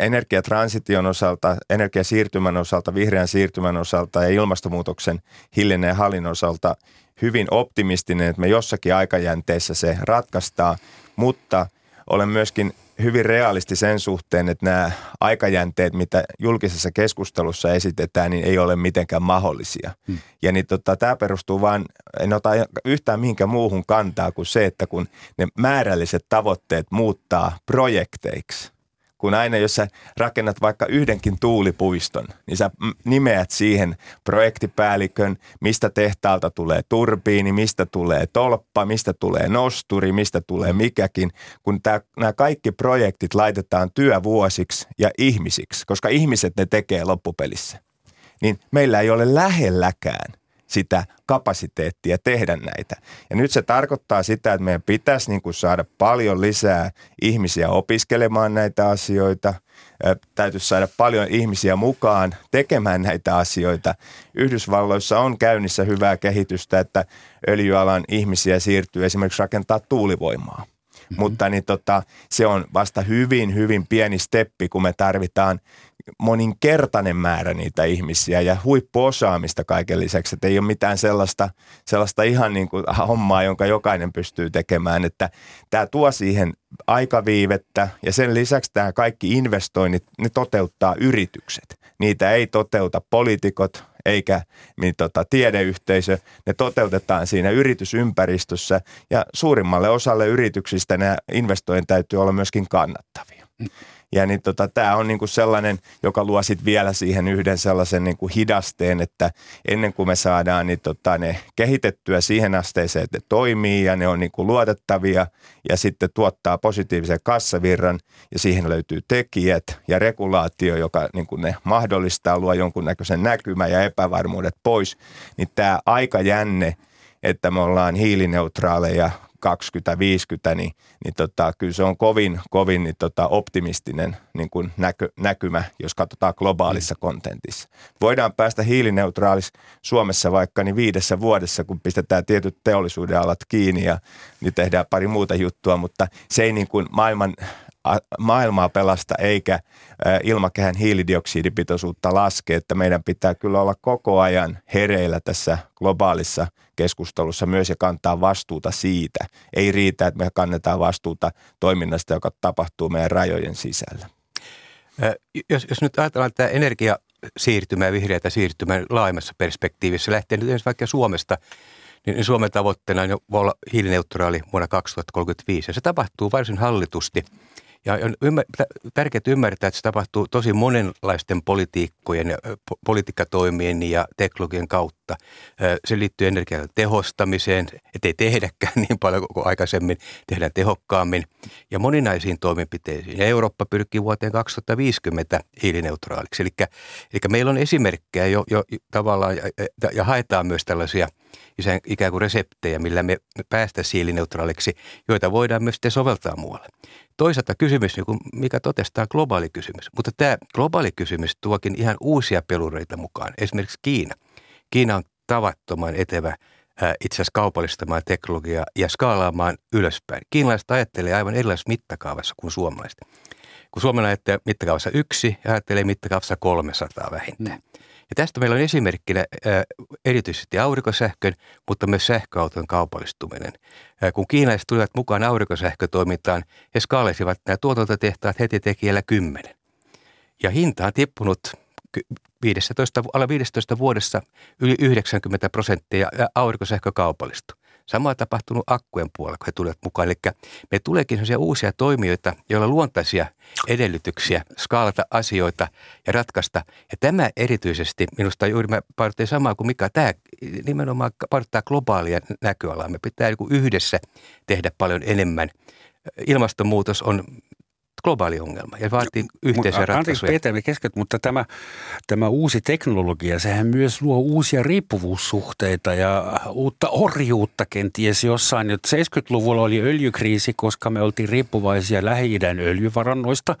energiatransition osalta, energiasiirtymän osalta, vihreän siirtymän osalta ja ilmastonmuutoksen hillinnän ja hallinnon osalta hyvin optimistinen, että me jossakin aikajänteessä se ratkaistaan, mutta olen myöskin hyvin realisti sen suhteen, että nämä aikajänteet, mitä julkisessa keskustelussa esitetään, niin ei ole mitenkään mahdollisia. Ja niin tämä perustuu vaan, en ota yhtään mihinkään muuhun kantaa kuin se, että kun ne määrälliset tavoitteet muuttaa projekteiksi. Kun aina, jos sä rakennat vaikka yhdenkin tuulipuiston, niin sä nimeät siihen projektipäällikön, mistä tehtaalta tulee turbiini, mistä tulee tolppa, mistä tulee nosturi, mistä tulee mikäkin. Kun nämä kaikki projektit laitetaan työvuosiksi ja ihmisiksi, koska ihmiset ne tekee loppupelissä, niin meillä ei ole lähelläkään sitä kapasiteettia tehdä näitä. Ja nyt se tarkoittaa sitä, että meidän pitäisi niin kuin saada paljon lisää ihmisiä opiskelemaan näitä asioita. Täytyisi saada paljon ihmisiä mukaan tekemään näitä asioita. Yhdysvalloissa on käynnissä hyvää kehitystä, että öljyalan ihmisiä siirtyy esimerkiksi rakentaa tuulivoimaa. Mm-hmm. Mutta niin se on vasta hyvin, hyvin pieni steppi, kun me tarvitaan moninkertainen määrä niitä ihmisiä ja huippuosaamista kaiken lisäksi. Että ei ole mitään sellaista ihan niin kuin hommaa, jonka jokainen pystyy tekemään. Että tämä tuo siihen aikaviivettä ja sen lisäksi tämä kaikki investoinnit, ne toteuttaa yritykset. Niitä ei toteuta poliitikot eikä tiedeyhteisö. Ne toteutetaan siinä yritysympäristössä ja suurimmalle osalle yrityksistä nämä investoinnit täytyy olla myöskin kannattavia. Ja niin tämä on niinku sellainen, joka luo sit vielä siihen yhden sellaisen niinku hidasteen, että ennen kuin me saadaan niin ne kehitettyä siihen asteeseen, että ne toimii ja ne on niinku luotettavia ja sitten tuottaa positiivisen kassavirran ja siihen löytyy tekijät ja regulaatio, joka niinku ne mahdollistaa, luo jonkunnäköisen näkymän ja epävarmuudet pois, niin tämä aikajänne, että me ollaan hiilineutraaleja 2050, niin kyllä se on kovin optimistinen niin kuin näkymä, jos katsotaan globaalissa kontentissa. Voidaan päästä hiilineutraaliksi Suomessa vaikka niin 5 vuodessa, kun pistetään tietyt teollisuuden alat kiinni ja niin tehdään pari muuta juttua, mutta se ei niin kuin maailmaa pelasta eikä ilmakehän hiilidioksidipitoisuutta laske, että meidän pitää kyllä olla koko ajan hereillä tässä globaalissa keskustelussa myös ja kantaa vastuuta siitä. Ei riitä, että me kannetaan vastuuta toiminnasta, joka tapahtuu meidän rajojen sisällä. Jos nyt ajatellaan tätä energiasiirtymää, vihreätä siirtymää laajemmassa perspektiivissä, lähtee nyt ensin vaikka Suomesta, niin Suomen tavoitteena voi olla hiilineutraali vuonna 2035 ja se tapahtuu varsin hallitusti. Ja on tärkeää ymmärtää, että se tapahtuu tosi monenlaisten politiikkojen ja politiikkatoimien ja teknologian kautta. Se liittyy energian tehostamiseen, ettei tehdäkään niin paljon kuin aikaisemmin, tehdään tehokkaammin ja moninaisiin toimenpiteisiin. Ja Eurooppa pyrkii vuoteen 2050 hiilineutraaliksi. Eli meillä on esimerkkejä jo tavallaan ja haetaan myös tällaisia ikään kuin reseptejä, millä me päästään hiilineutraaliksi, joita voidaan myös sitten soveltaa muualle. Toisaalta kysymys, niin kuin Mika totesi, tämä on globaali kysymys, mutta tämä globaali kysymys tuokin ihan uusia pelureita mukaan. Esimerkiksi Kiina. Kiina on tavattoman etevä itse asiassa kaupallistamaan teknologiaa ja skaalaamaan ylöspäin. Kiinalaiset ajattelee aivan erilaisessa mittakaavassa kuin suomalaiset. Kun suomalaiset ajattelee mittakaavassa 1 ja ajattelee mittakaavassa 300 vähintään. Ja tästä meillä on esimerkkinä erityisesti aurinkosähkön, mutta myös sähköauton kaupallistuminen. Kun kiinalaiset tulivat mukaan aurinkosähkötoimintaan, he skaalasivat nämä tuotantotehtaat heti tekijällä 10. Ja hinta on tippunut alle 15 vuodessa yli 90% ja aurinkosähkö kaupallistui. Sama on tapahtunut akkujen puolella, kun he tulevat mukaan. Eli me tuleekin sellaisia uusia toimijoita, joilla luontaisia edellytyksiä skaalata asioita ja ratkaista. Ja tämä erityisesti, minusta juuri mä painotin samaa kuin Mika, tämä nimenomaan painottaa globaalia näköalaa. Me pitää yhdessä tehdä paljon enemmän. Ilmastonmuutos on globaali ongelma ja vaatii yhteisiä ratkaisuja. Anteeksi Peter, me keskeytän, mutta tämä uusi teknologia, sehän myös luo uusia riippuvuussuhteita ja uutta orjuutta kenties jossain. 70-luvulla oli öljykriisi, koska me oltiin riippuvaisia Lähi-idän öljyvarannoista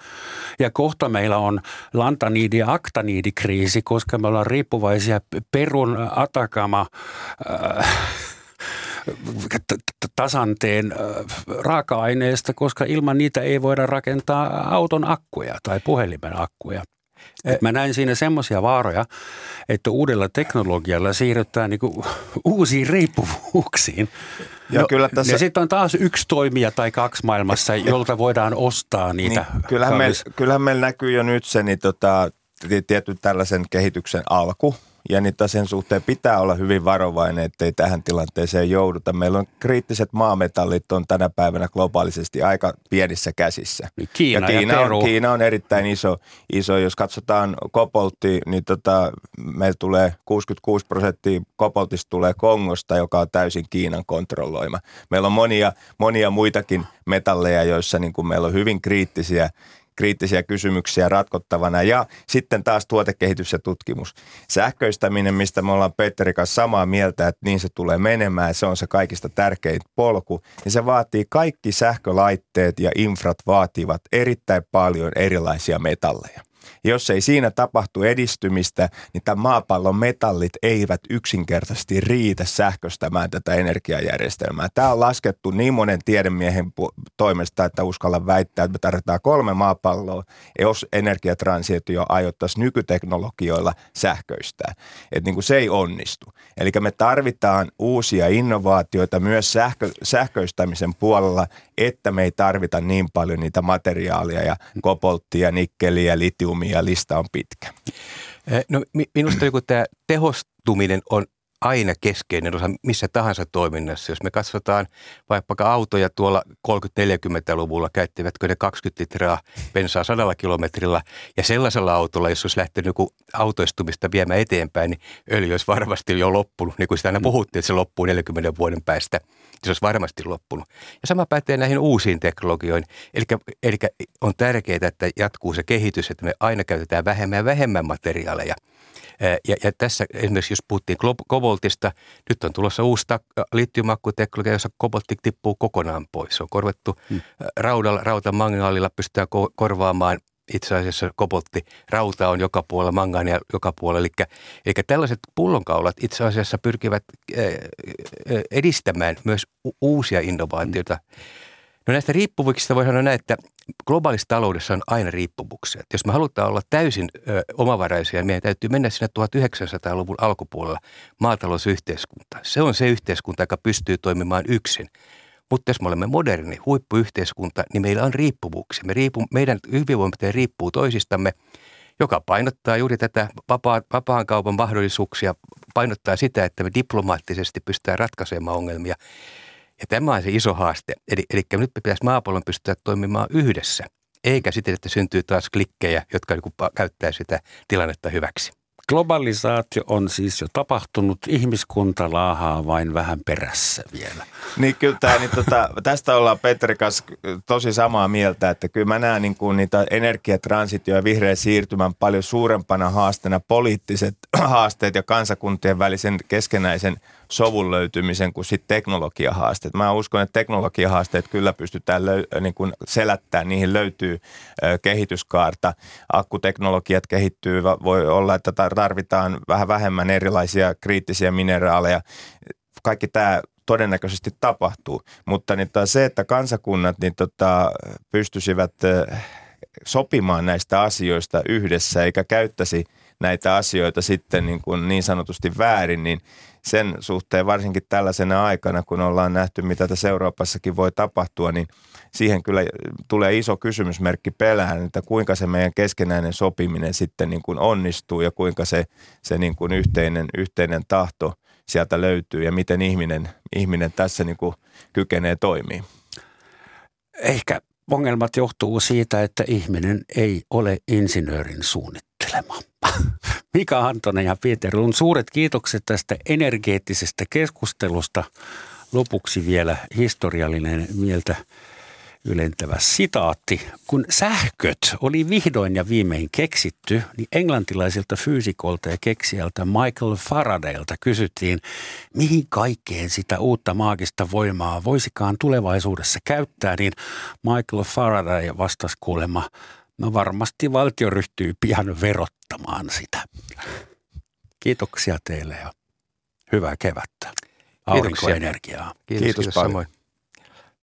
ja kohta meillä on lantaniidi- ja aktaniidikriisi, koska me ollaan riippuvaisia Perun Atakama tasanteen raaka-aineista, koska ilman niitä ei voida rakentaa auton akkuja tai puhelimen akkuja. Mä näin siinä semmoisia vaaroja, että uudella teknologialla siirrytään niinku uusiin riippuvuuksiin. Ja kyllä tässä sitten on taas yksi toimija tai kaksi maailmassa, jolta voidaan ostaa niitä. Niin, kyllähän meillä näkyy jo nyt se tietty tällaisen kehityksen alku. Ja niitä sen suhteen pitää olla hyvin varovainen, ettei tähän tilanteeseen jouduta. Meillä on kriittiset maametallit on tänä päivänä globaalisesti aika pienissä käsissä. Kiina on erittäin iso. Jos katsotaan kobolttia, niin meillä tulee 66% koboltista tulee Kongosta, joka on täysin Kiinan kontrolloima. Meillä on monia muitakin metalleja, joissa niin kuin meillä on hyvin kriittisiä kriittisiä kysymyksiä ratkottavana ja sitten taas tuotekehitys ja tutkimus. Sähköistäminen, mistä me ollaan Peterin kanssa samaa mieltä, että niin se tulee menemään, se on se kaikista tärkein polku, niin se vaatii kaikki sähkölaitteet ja infrat vaativat erittäin paljon erilaisia metalleja. Jos ei siinä tapahtu edistymistä, niin tämän maapallon metallit eivät yksinkertaisesti riitä sähköstämään tätä energiajärjestelmää. Tämä on laskettu niin monen tiedemiehen toimesta, että uskallan väittää, että me tarvitaan 3 maapalloa, jos energiatransiitio aiottaisiin nykyteknologioilla sähköistää. Että niin kuin se ei onnistu. Eli me tarvitaan uusia innovaatioita myös sähköistämisen puolella, että me ei tarvita niin paljon niitä materiaaleja ja kobolttia, nikkeliä, litiumia. Ja lista on pitkä. No, minusta joku tämä tehostuminen on aina keskeinen osa missä tahansa toiminnassa. Jos me katsotaan vaikka autoja tuolla 30-40-luvulla, käyttivätkö ne 20 litraa bensaa 100 kilometrillä. Ja sellaisella autolla, jos olisi lähtenyt autoistumista viemään eteenpäin, niin öljy olisi varmasti jo loppunut. Niin kuin sitä aina puhuttiin, että se loppuu 40 vuoden päästä, niin se olisi varmasti loppunut. Ja sama pätee näihin uusiin teknologioihin. Eli on tärkeää, että jatkuu se kehitys, että me aina käytetään vähemmän ja vähemmän materiaaleja. Ja tässä esimerkiksi, jos puhuttiin koboltista, nyt on tulossa uusi litiumakkuteknologia, jossa koboltti tippuu kokonaan pois. Se on korvattu rautamangaalilla, pystytään korvaamaan itse asiassa koboltti. Rauta on joka puolella, mangaania joka puolella. Eli tällaiset pullonkaulat itse asiassa pyrkivät edistämään myös uusia innovaatioita. No näistä riippuvuuksista voi sanoa näin, että globaalissa taloudessa on aina riippuvuuksia. Et jos me halutaan olla täysin omavaraisia, meidän täytyy mennä sinne 1900-luvun alkupuolella maatalousyhteiskuntaan. Se on se yhteiskunta, joka pystyy toimimaan yksin. Mutta jos me olemme moderni huippuyhteiskunta, niin meillä on riippuvuuksia. Meidän hyvinvointi riippuu toisistamme, joka painottaa juuri tätä vapaan kaupan mahdollisuuksia, painottaa sitä, että me diplomaattisesti pystytään ratkaisemaan ongelmia. Ja tämä on se iso haaste. Eli nyt pitäisi maapallon pystyä toimimaan yhdessä, eikä sitten, että syntyy taas klikkejä, jotka käyttää sitä tilannetta hyväksi. Globalisaatio on siis jo tapahtunut, ihmiskunta laahaa vain vähän perässä vielä. Niin kyllä tämä, tästä ollaan Petteri kanssa tosi samaa mieltä, että kyllä mä näen niin kuin niitä energiatransitio ja vihreän siirtymän paljon suurempana haasteena poliittiset haasteet ja kansakuntien välisen keskenäisen sovun löytymisen kuin sitten teknologiahaasteet. Mä uskon, että teknologiahaasteet kyllä pystytään selättämään, niihin löytyy kehityskaarta. Akkuteknologiat kehittyy, voi olla, että tarvitaan vähän vähemmän erilaisia kriittisiä mineraaleja. Kaikki tämä todennäköisesti tapahtuu, mutta se, että kansakunnat pystyisivät sopimaan näistä asioista yhdessä eikä käyttäisi näitä asioita sitten niin sanotusti väärin, niin sen suhteen varsinkin tällaisena aikana, kun ollaan nähty, mitä tässä Euroopassakin voi tapahtua, niin siihen kyllä tulee iso kysymysmerkki pelään, että kuinka se meidän keskenäinen sopiminen sitten onnistuu ja kuinka se yhteinen tahto sieltä löytyy ja miten ihminen tässä kykenee toimimaan. Ehkä ongelmat johtuu siitä, että ihminen ei ole insinöörin suunnittelema. Mika Anttonen ja Peter Lund, suuret kiitokset tästä energeettisestä keskustelusta. Lopuksi vielä historiallinen mieltä ylentävä sitaatti. Kun sähköt oli vihdoin ja viimein keksitty, niin englantilaisilta fyysikolta ja keksijältä Michael Faradaylta kysyttiin, mihin kaikkeen sitä uutta maagista voimaa voisikaan tulevaisuudessa käyttää, niin Michael Faraday vastasi kuulemma, no varmasti valtio ryhtyy pian verottamaan sitä. Kiitoksia teille ja hyvää kevättä. Aurinkoenergiaa. Kiitos paljon.